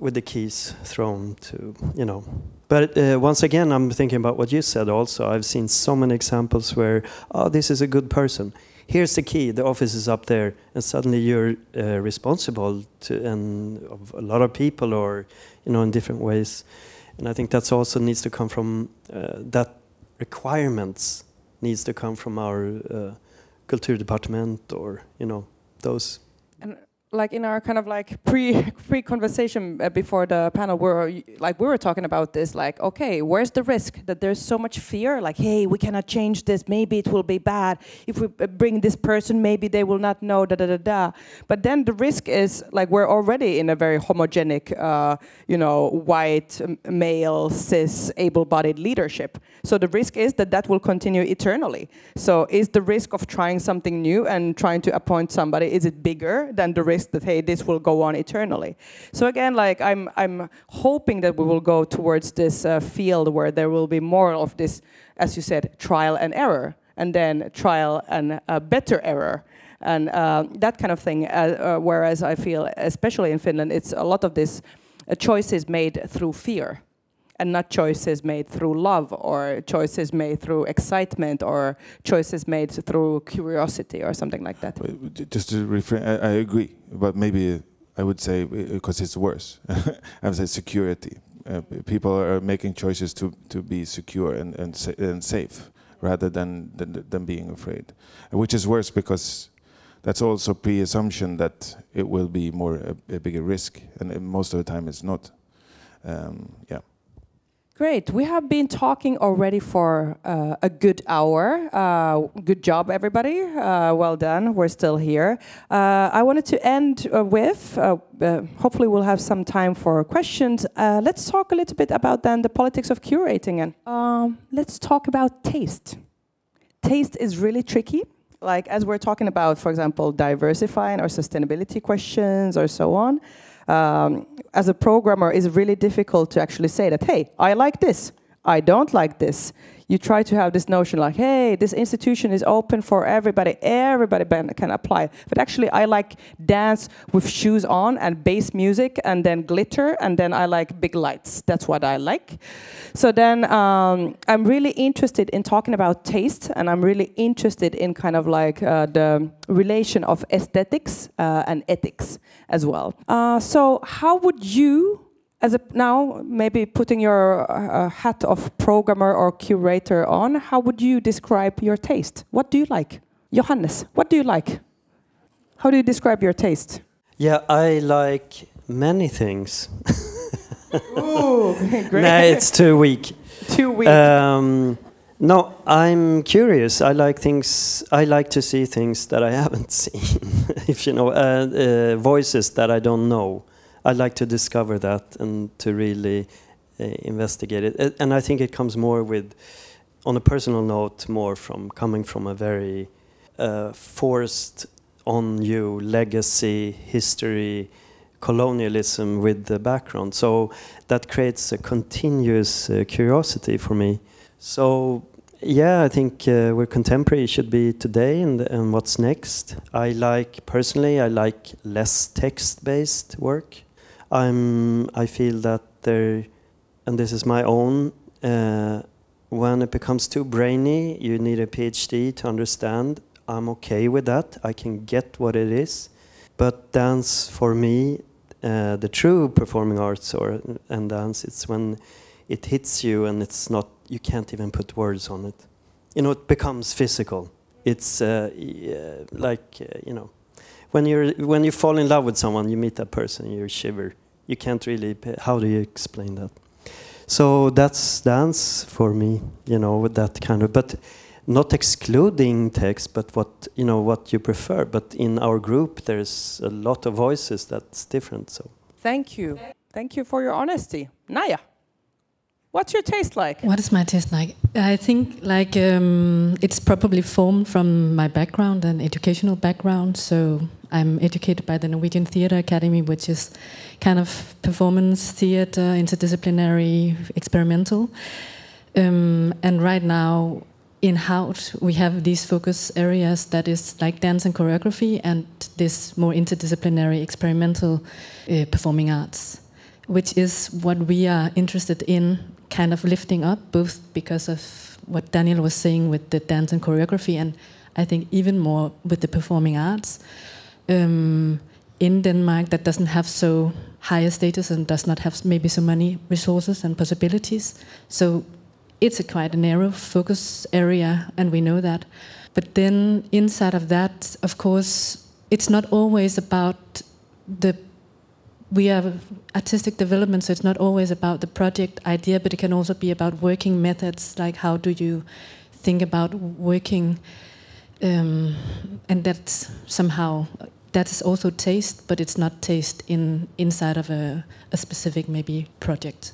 with the keys thrown to, you know. But uh, once again, I'm thinking about what you said also. I've seen so many examples where, oh, this is a good person. Here's the key, the office is up there, and suddenly you're uh, responsible to and of a lot of people, or, you know, in different ways. And I think that's also needs to come from uh, that. Requirements needs to come from our uh, culture department, or, you know, those. And like in our kind of like pre pre conversation uh, before the panel, we're like we were talking about this, like, okay, where's the risk that there's so much fear, like, hey, we cannot change this, maybe it will be bad if we bring this person, maybe they will not know, da da da da. But then the risk is like we're already in a very homogenic, uh, you know, white male cis able-bodied leadership. So the risk is that that will continue eternally. So is the risk of trying something new and trying to appoint somebody, is it bigger than the risk that, hey, this will go on eternally? So again, like, I'm, I'm hoping that we will go towards this uh, field where there will be more of this, as you said, trial and error, and then trial and uh, better error, and uh, that kind of thing. Uh, uh, whereas I feel, especially in Finland, it's a lot of this uh, choices made through fear. and not choices made through love or choices made through excitement or choices made through curiosity or something like that. Just to refrain, I, I agree, but maybe I would say, because it's worse, I would say security. Uh, people are making choices to, to be secure and, and, sa and safe rather than, than, than being afraid, which is worse because that's also pre-assumption that it will be more a, a bigger risk, and uh, most of the time it's not. Um, yeah. Great. We have been talking already for uh, a good hour. Uh, good job, everybody. Uh, well done. We're still here. Uh, I wanted to end uh, with, uh, uh, hopefully we'll have some time for questions. Uh, let's talk a little bit about then the politics of curating. And um, let's talk about taste. Taste is really tricky. Like as we're talking about, for example, diversifying or sustainability questions or so on. Um, as a programmer, it's really difficult to actually say that, hey, I like this, I don't like this. You try to have this notion like, hey, this institution is open for everybody, everybody can apply. But actually, I like dance with shoes on and bass music and then glitter, and then I like big lights. That's what I like. So then um, I'm really interested in talking about taste, and I'm really interested in kind of like uh, the relation of aesthetics uh, and ethics as well. Uh, so how would you... As a, now, maybe putting your uh, hat of programmer or curator on, how would you describe your taste? What do you like? Johannes, what do you like? How do you describe your taste? Yeah, I like many things. Ooh, great. Nah, it's too weak. Too weak. Um, no, I'm curious. I like things. I like to see things that I haven't seen, if you know, uh, uh, voices that I don't know. I like to discover that and to really uh, investigate it. And I think it comes more with, on a personal note, more from coming from a very uh, forced on you legacy, history, colonialism with the background. So that creates a continuous uh, curiosity for me. So yeah, I think uh, where contemporary should be today and, and what's next. I like, personally, I like less text-based work. I'm, I feel that there, and this is my own, uh, when it becomes too brainy, you need a PhD to understand. I'm okay with that. I can get what it is. But dance, for me, uh, the true performing arts or and dance, it's when it hits you and it's not, you can't even put words on it. You know, it becomes physical. It's uh, uh, like, uh, you know, When, you're, when you fall in love with someone, you meet that person, you shiver. You can't really, pay. How do you explain that? So that's dance for me, you know, with that kind of, but not excluding text, but what, you know, what you prefer. But in our group, there's a lot of voices that's different, so. Thank you. Thank you for your honesty. Naya, what's your taste like? What is my taste like? I think like um, it's probably formed from my background and educational background, so I'm educated by the Norwegian Theatre Academy, which is kind of performance theatre, interdisciplinary, experimental. Um, and right now in HAUT, we have these focus areas that is like dance and choreography and this more interdisciplinary, experimental uh, performing arts, which is what we are interested in kind of lifting up, both because of what Daniel was saying with the dance and choreography, and I think even more with the performing arts. Um, in Denmark, that doesn't have so high a status and does not have maybe so many resources and possibilities. So it's a quite a narrow focus area, and we know that. But then inside of that, of course, it's not always about the... We have artistic development, so it's not always about the project idea, but it can also be about working methods, like how do you think about working... Um, and that's somehow... That is also taste, but it's not taste in inside of a, a specific maybe project.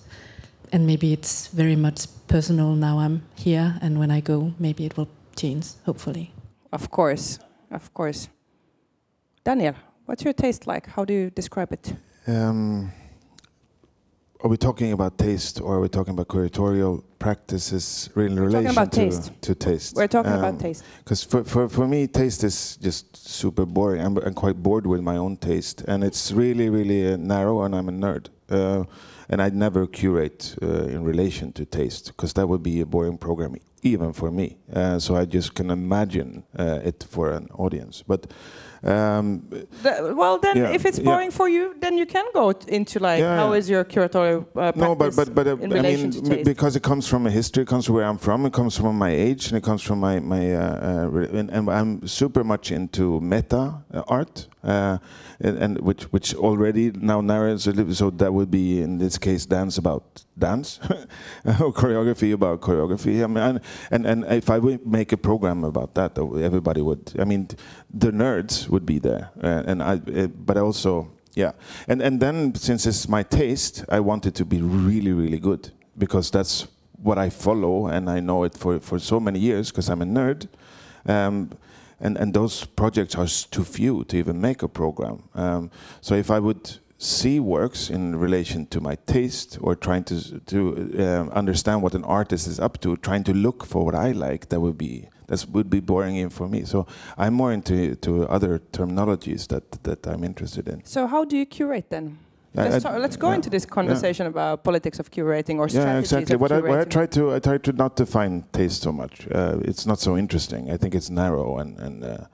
And maybe it's very much personal. Now I'm here, and when I go, maybe it will change, hopefully. Of course, of course. Daniel, what's your taste like? How do you describe it? Um, are we talking about taste, or are we talking about curatorial practices in We're relation about to, taste. to taste? We're talking um, about taste. Because for, for, for me, taste is just super boring. I'm, I'm quite bored with my own taste. And it's really, really uh, narrow, and I'm a nerd. Uh, And I'd never curate uh, in relation to taste, because that would be a boring program, even for me. Uh, so I just can imagine uh, it for an audience. But um, the, well, then yeah, if it's boring yeah. for you, then you can go into like yeah, how yeah. is your curatorial uh, practice no, but, but, but, uh, in relation I mean, to taste? Because it comes from a history, it comes from where I'm from, it comes from my age, and it comes from my my. Uh, uh, and, and I'm super much into meta art, uh, and, and which which already now narrates a little. So that would be in this case dance about dance, or choreography about choreography. I mean, and and if I would make a program about that, everybody would. I mean, the nerds would be there, uh, and I. Uh, but I also, yeah, and and then since it's my taste, I want it to be really, really good, because that's what I follow, and I know it for for so many years because I'm a nerd. Um, and and those projects are too few to even make a program. Um, so if I would see works in relation to my taste, or trying to to uh, understand what an artist is up to, trying to look for what I like, that would be that would be boring in for me. So I'm more into to other terminologies that that I'm interested in. So how do you curate then? I, let's, I, let's go yeah, into this conversation yeah. about politics of curating or yeah, strategies. Yeah, exactly. Of what, I, what I try to I try to not define taste so much. Uh, it's not so interesting. I think it's narrow and and uh,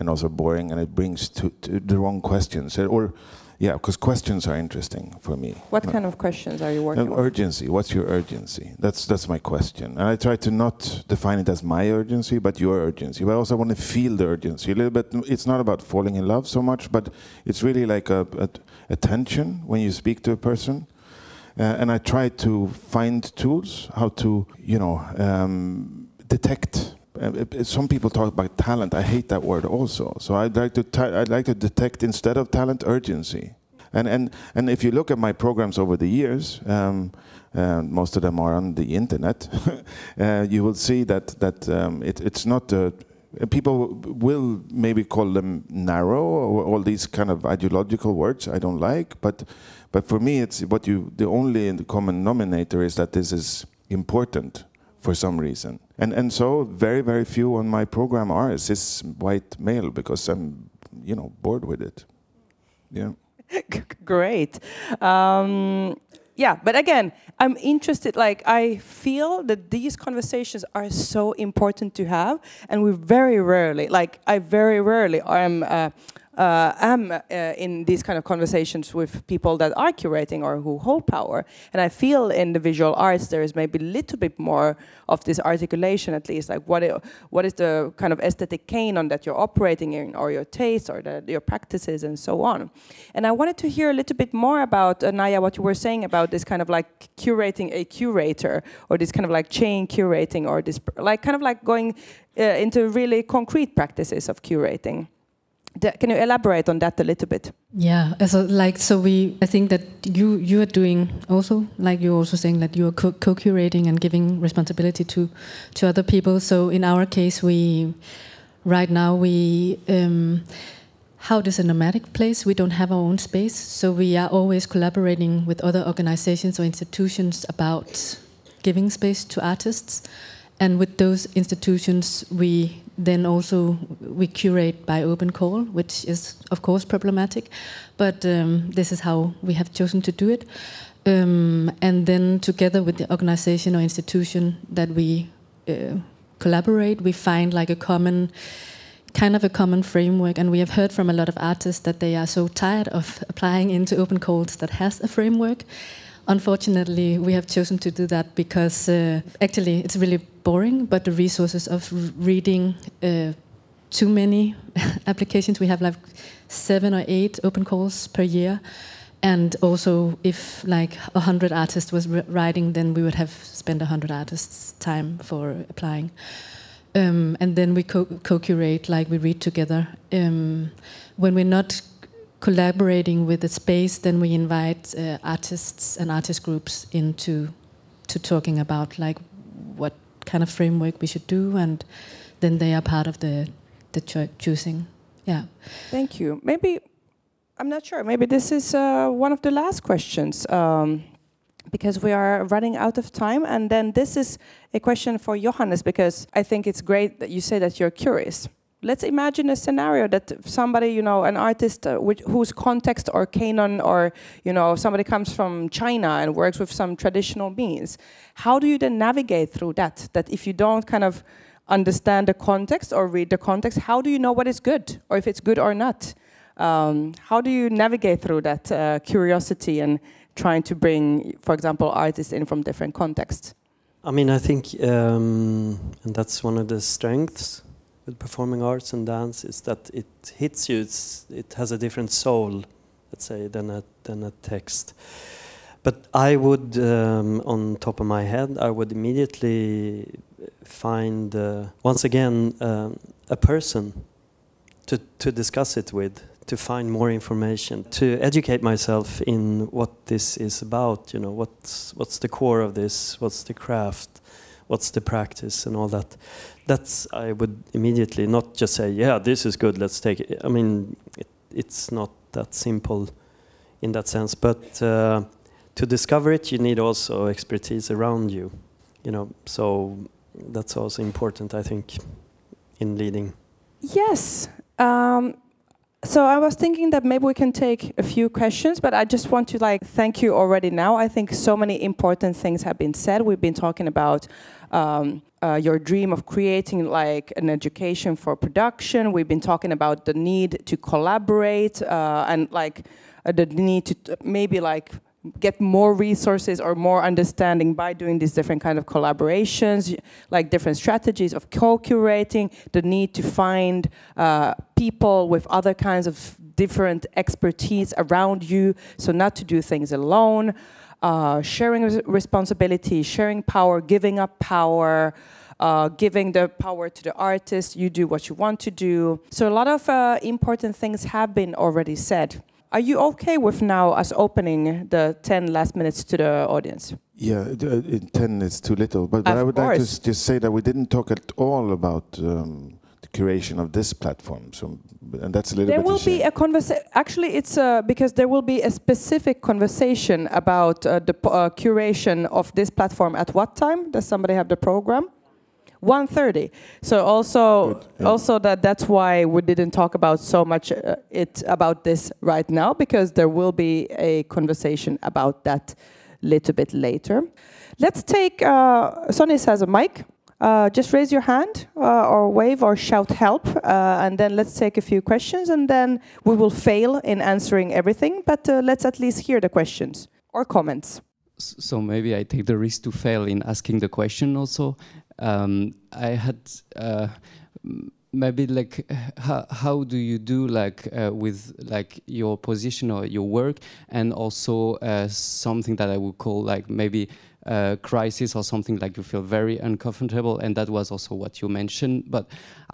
and also boring, and it brings to, to the wrong questions or. Yeah, because questions are interesting for me. What no. kind of questions are you working on? Urgency. What's your urgency? That's that's my question. And I try to not define it as my urgency, but your urgency. But I also want to feel the urgency a little bit. It's not about falling in love so much, but it's really like a, a, a tension when you speak to a person. Uh, and I try to find tools how to, you know, um, detect. Some people talk about talent. I hate that word also. So I'd like to I'd like to detect instead of talent urgency. And and and if you look at my programs over the years, um, uh, most of them are on the internet. uh, you will see that that um, it, it's not. Uh, people will maybe call them narrow or all these kind of ideological words I don't like. But but for me, it's what you. The only common denominator is that this is important for some reason. And and so very, very few on my program are cis white male, because I'm, you know, bored with it. Yeah. Great. Um, yeah, but again, I'm interested, like I feel that these conversations are so important to have, and we very rarely, like I very rarely am uh, Uh, am uh, in these kind of conversations with people that are curating or who hold power. And I feel in the visual arts there is maybe a little bit more of this articulation, at least, like what, it, what is the kind of aesthetic canon that you're operating in, or your tastes, or the, your practices, and so on. And I wanted to hear a little bit more about, uh, Naya, what you were saying about this kind of like curating a curator, or this kind of like chain curating, or this like kind of like going uh, into really concrete practices of curating. Can you elaborate on that a little bit? Yeah, so like so we, I think that you you are doing also, like you're also saying that you are co-curating and giving responsibility to to other people. So in our case, we right now we um, HAUT is a nomadic place. We don't have our own space, so we are always collaborating with other organizations or institutions about giving space to artists, and with those institutions we. Then also we curate by open call, which is of course problematic, but um, this is how we have chosen to do it. Um, and then together with the organization or institution that we uh, collaborate, we find like a common, kind of a common framework. And we have heard from a lot of artists that they are so tired of applying into open calls that has a framework. Unfortunately, we have chosen to do that because uh, actually it's really boring, but the resources of reading uh, too many applications, we have like seven or eight open calls per year, and also if like a hundred artists was writing, then we would have spent a hundred artists' time for applying. Um, and then we co- co-curate, like we read together. Um, when we're not collaborating with the space, then we invite uh, artists and artist groups into to talking about like what kind of framework we should do, and then they are part of the the cho choosing. Yeah. Thank you. Maybe I'm not sure. Maybe this is uh, one of the last questions. Um, because we are running out of time. And then this is a question for Johannes, because I think it's great that you say that you're curious. let's imagine a scenario that somebody, you know, an artist uh, which, whose context or canon or, you know, somebody comes from China and works with some traditional means. How do you then navigate through that? That if you don't kind of understand the context or read the context, how do you know what is good or if it's good or not? Um, how do you navigate through that uh, curiosity and trying to bring, for example, artists in from different contexts? I mean, I think um, and that's one of the strengths with performing arts and dance is that it hits you, it's, it has a different soul, let's say, than a, than a text. But I would, um, on top of my head, I would immediately find, uh, once again, um, a person to, to discuss it with, to find more information, to educate myself in what this is about, you know, what's, what's the core of this, what's the craft, what's the practice and all that. That's, I would immediately not just say, yeah, this is good, let's take it. I mean, it, it's not that simple in that sense, but uh, to discover it, you need also expertise around you, you know, so that's also important, I think, in leading. Yes. Um So I was thinking that maybe we can take a few questions, but I just want to like thank you already now. I think so many important things have been said. We've been talking about um, uh, your dream of creating like an education for production. We've been talking about the need to collaborate uh, and like uh, the need to t maybe like get more resources or more understanding by doing these different kind of collaborations, like different strategies of co-curating, the need to find uh, people with other kinds of different expertise around you, so not to do things alone, uh, sharing res responsibility, sharing power, giving up power, Uh, giving the power to the artist, you do what you want to do. So a lot of uh, important things have been already said. Are you okay with now us opening the ten last minutes to the audience? Yeah, uh, ten is too little, but, but I would course. like to just say that we didn't talk at all about um, the curation of this platform, so, and that's a little there bit There will be shame. a conversation, actually it's uh, because there will be a specific conversation about uh, the uh, curation of this platform at what time? Does somebody have the program? one thirty. So also, Good, yeah. also that that's why we didn't talk about so much uh, it about this right now, because there will be a conversation about that little bit later. Let's take. Uh, Sonja has a mic. Uh, just raise your hand uh, or wave or shout help, uh, and then let's take a few questions, and then we will fail in answering everything. But uh, let's at least hear the questions or comments. So maybe I take the risk to fail in asking the question also. Um, I had uh, maybe like how, how do you do like uh, with like your position or your work, and also uh, something that I would call like maybe uh, crisis or something like you feel very uncomfortable, and that was also what you mentioned. But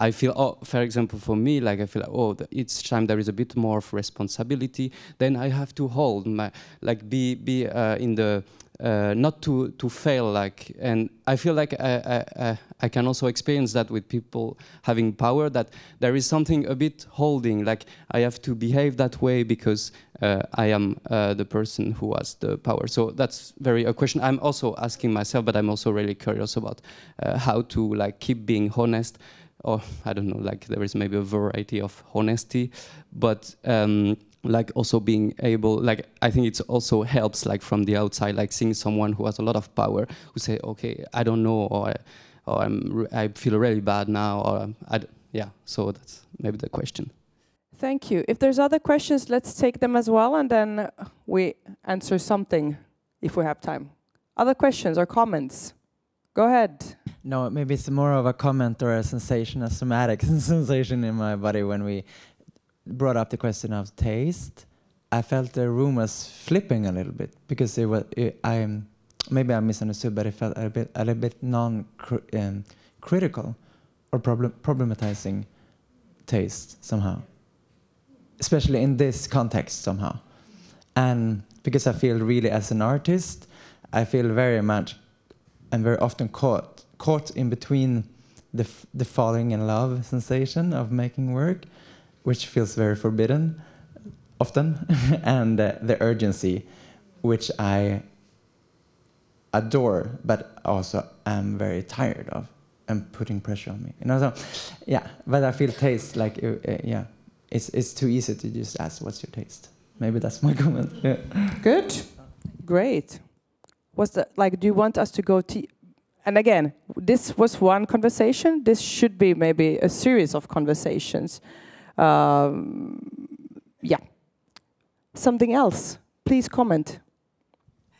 I feel, oh, for example, for me, like I feel like, oh, each time there is a bit more of responsibility, then I have to hold my like be be uh, in the. Uh, not to to fail, like, and I feel like I, I I can also experience that with people having power, that there is something a bit holding, like I have to behave that way because uh, I am uh, the person who has the power. So that's very a question I'm also asking myself, but I'm also really curious about uh, how to like keep being honest, or I don't know, like there is maybe a variety of honesty, but. Um, like also being able, like I think it's also helps like from the outside, like seeing someone who has a lot of power who say, okay, I don't know, or, or I'm, I feel really bad now, or I d yeah, so that's maybe the question. Thank you. If there's other questions, let's take them as well, and then we answer something if we have time. Other questions or comments? Go ahead. No, maybe it's more of a comment or a sensation, a somatic sensation in my body when we brought up the question of taste. I felt the room was flipping a little bit because it was. It, I'm maybe I misunderstood, but it felt a bit, a little bit non-critical um, or problem problematizing taste somehow, especially in this context somehow. And because I feel really, as an artist, I feel very much and very often caught caught in between the f the falling in love sensation of making work, which feels very forbidden often, and uh, the urgency, which I adore, but also am very tired of. and putting pressure on me. You know, so yeah, but I feel taste like uh, uh, yeah, it's it's too easy to just ask what's your taste. Maybe that's my comment. Yeah. Good, great. What's the like? Do you want us to go to? And again, this was one conversation. This should be maybe a series of conversations. Um, yeah. Something else. Please comment.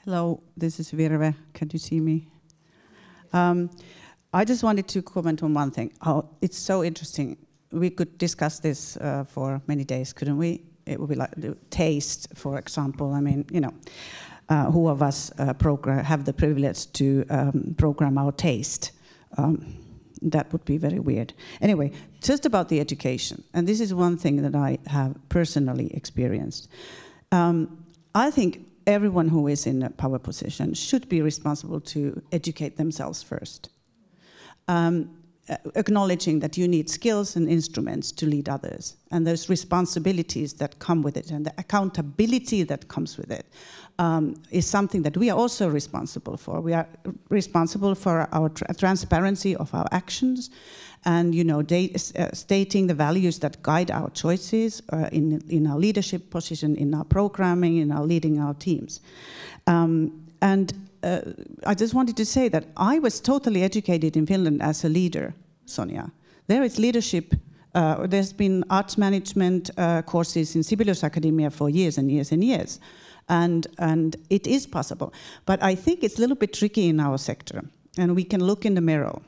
Hello, this is Virve. Can you see me? Um, I just wanted to comment on one thing. Oh, it's so interesting. We could discuss this uh, for many days, couldn't we? It would be like the taste, for example. I mean, you know. Uh, who of us uh, program, have the privilege to um, program our taste? Um, that would be very weird. Anyway, just about the education, and this is one thing that I have personally experienced. Um, I think everyone who is in a power position should be responsible to educate themselves first, um, acknowledging that you need skills and instruments to lead others, and there's responsibilities that come with it, and the accountability that comes with it. Um, is something that we are also responsible for. We are responsible for our tra transparency of our actions, and you know, uh, stating the values that guide our choices uh, in in our leadership position, in our programming, in our leading our teams. Um, and uh, I just wanted to say that I was totally educated in Finland as a leader, Sonja. There is leadership. Uh, there's been arts management uh, courses in Sibelius Academy for years and years and years. And, and it is possible. But I think it's a little bit tricky in our sector. And we can look in the mirror.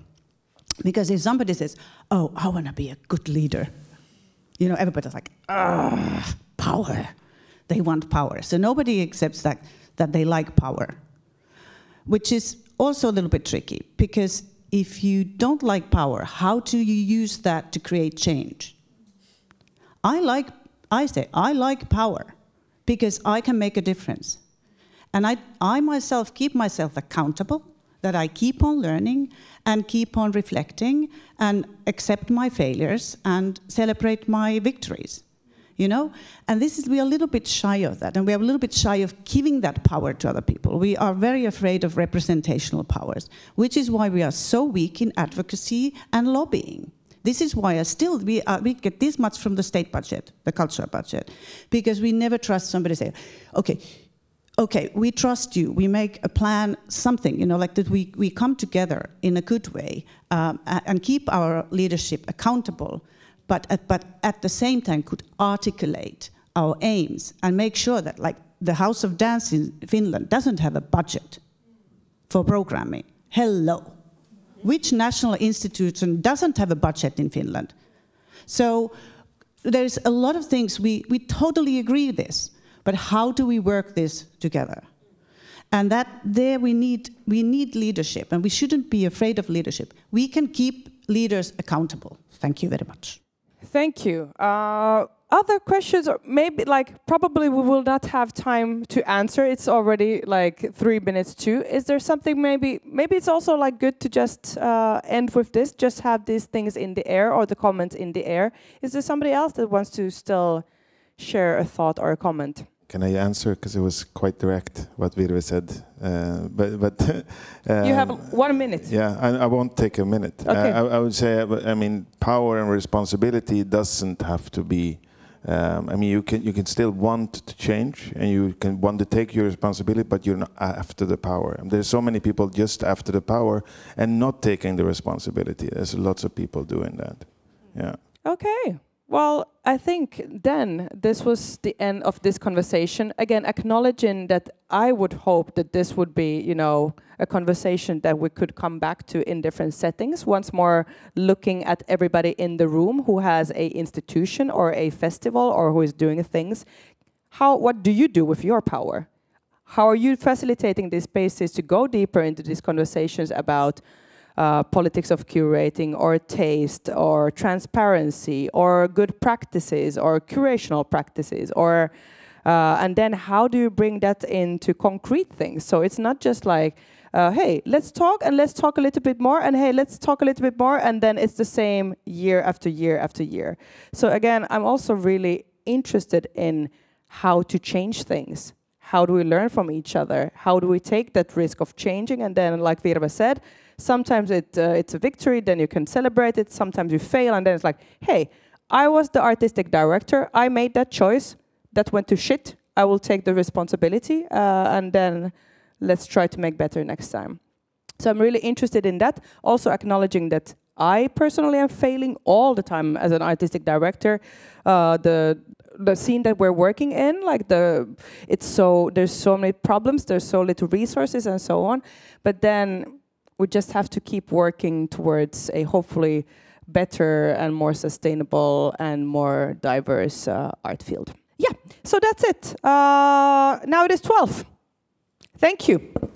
Because if somebody says, oh, I want to be a good leader, you know, everybody's like, ah, power. They want power. So nobody accepts that, that they like power, which is also a little bit tricky. Because if you don't like power, how do you use that to create change? I like, I say, I like power. Because I can make a difference. And I, I myself keep myself accountable, that I keep on learning and keep on reflecting and accept my failures and celebrate my victories, you know? And this is, we are a little bit shy of that, and we are a little bit shy of giving that power to other people. We are very afraid of representational powers, which is why we are so weak in advocacy and lobbying. This is why I still we, are, we get this much from the state budget, the culture budget, because we never trust somebody to say, okay, okay, we trust you, we make a plan, something, you know, like that we, we come together in a good way um, and keep our leadership accountable, but at, but at the same time could articulate our aims and make sure that, like, the House of Dance in Finland doesn't have a budget for programming. Hello. Which national institution doesn't have a budget in Finland? So there's a lot of things, we, we totally agree this, but how do we work this together? And that there we need, we need leadership, and we shouldn't be afraid of leadership. We can keep leaders accountable. Thank you very much. Thank you. Uh, other questions, or maybe like, probably we will not have time to answer. It's already like three minutes too. Is there something maybe, maybe it's also like good to just uh, end with this, just have these things in the air or the comments in the air. Is there somebody else that wants to still share a thought or a comment? Can I answer? Because it was quite direct what Virve said. Uh, but but um, you have one minute. Yeah, I, I won't take a minute. Okay. I, I would say, I mean, power and responsibility doesn't have to be. Um, I mean, you can you can still want to change, and you can want to take your responsibility, but you're not after the power. And there's so many people just after the power and not taking the responsibility. There's lots of people doing that. Yeah. Okay. Well, I think then this was the end of this conversation. Again, acknowledging that I would hope that this would be, you know, a conversation that we could come back to in different settings. Once more, looking at everybody in the room who has a institution or a festival or who is doing things. How, what do you do with your power? How are you facilitating these spaces to go deeper into these conversations about Uh, politics of curating, or taste, or transparency, or good practices, or curational practices, or uh, and then how do you bring that into concrete things? So it's not just like, uh, hey, let's talk, and let's talk a little bit more, and hey, let's talk a little bit more, and then it's the same year after year after year. So again, I'm also really interested in how to change things. How do we learn from each other? How do we take that risk of changing? And then, like Virva said, Sometimes it, uh, it's a victory, then you can celebrate it. Sometimes you fail, and then it's like, hey, I was the artistic director. I made that choice. That went to shit. I will take the responsibility, uh, and then let's try to make better next time. So I'm really interested in that. Also acknowledging that I personally am failing all the time as an artistic director. Uh, the the scene that we're working in, like the, it's so there's so many problems, there's so little resources and so on. But then we just have to keep working towards a hopefully better and more sustainable and more diverse uh, art field. Yeah, so that's it. Uh, now it is twelve. Thank you.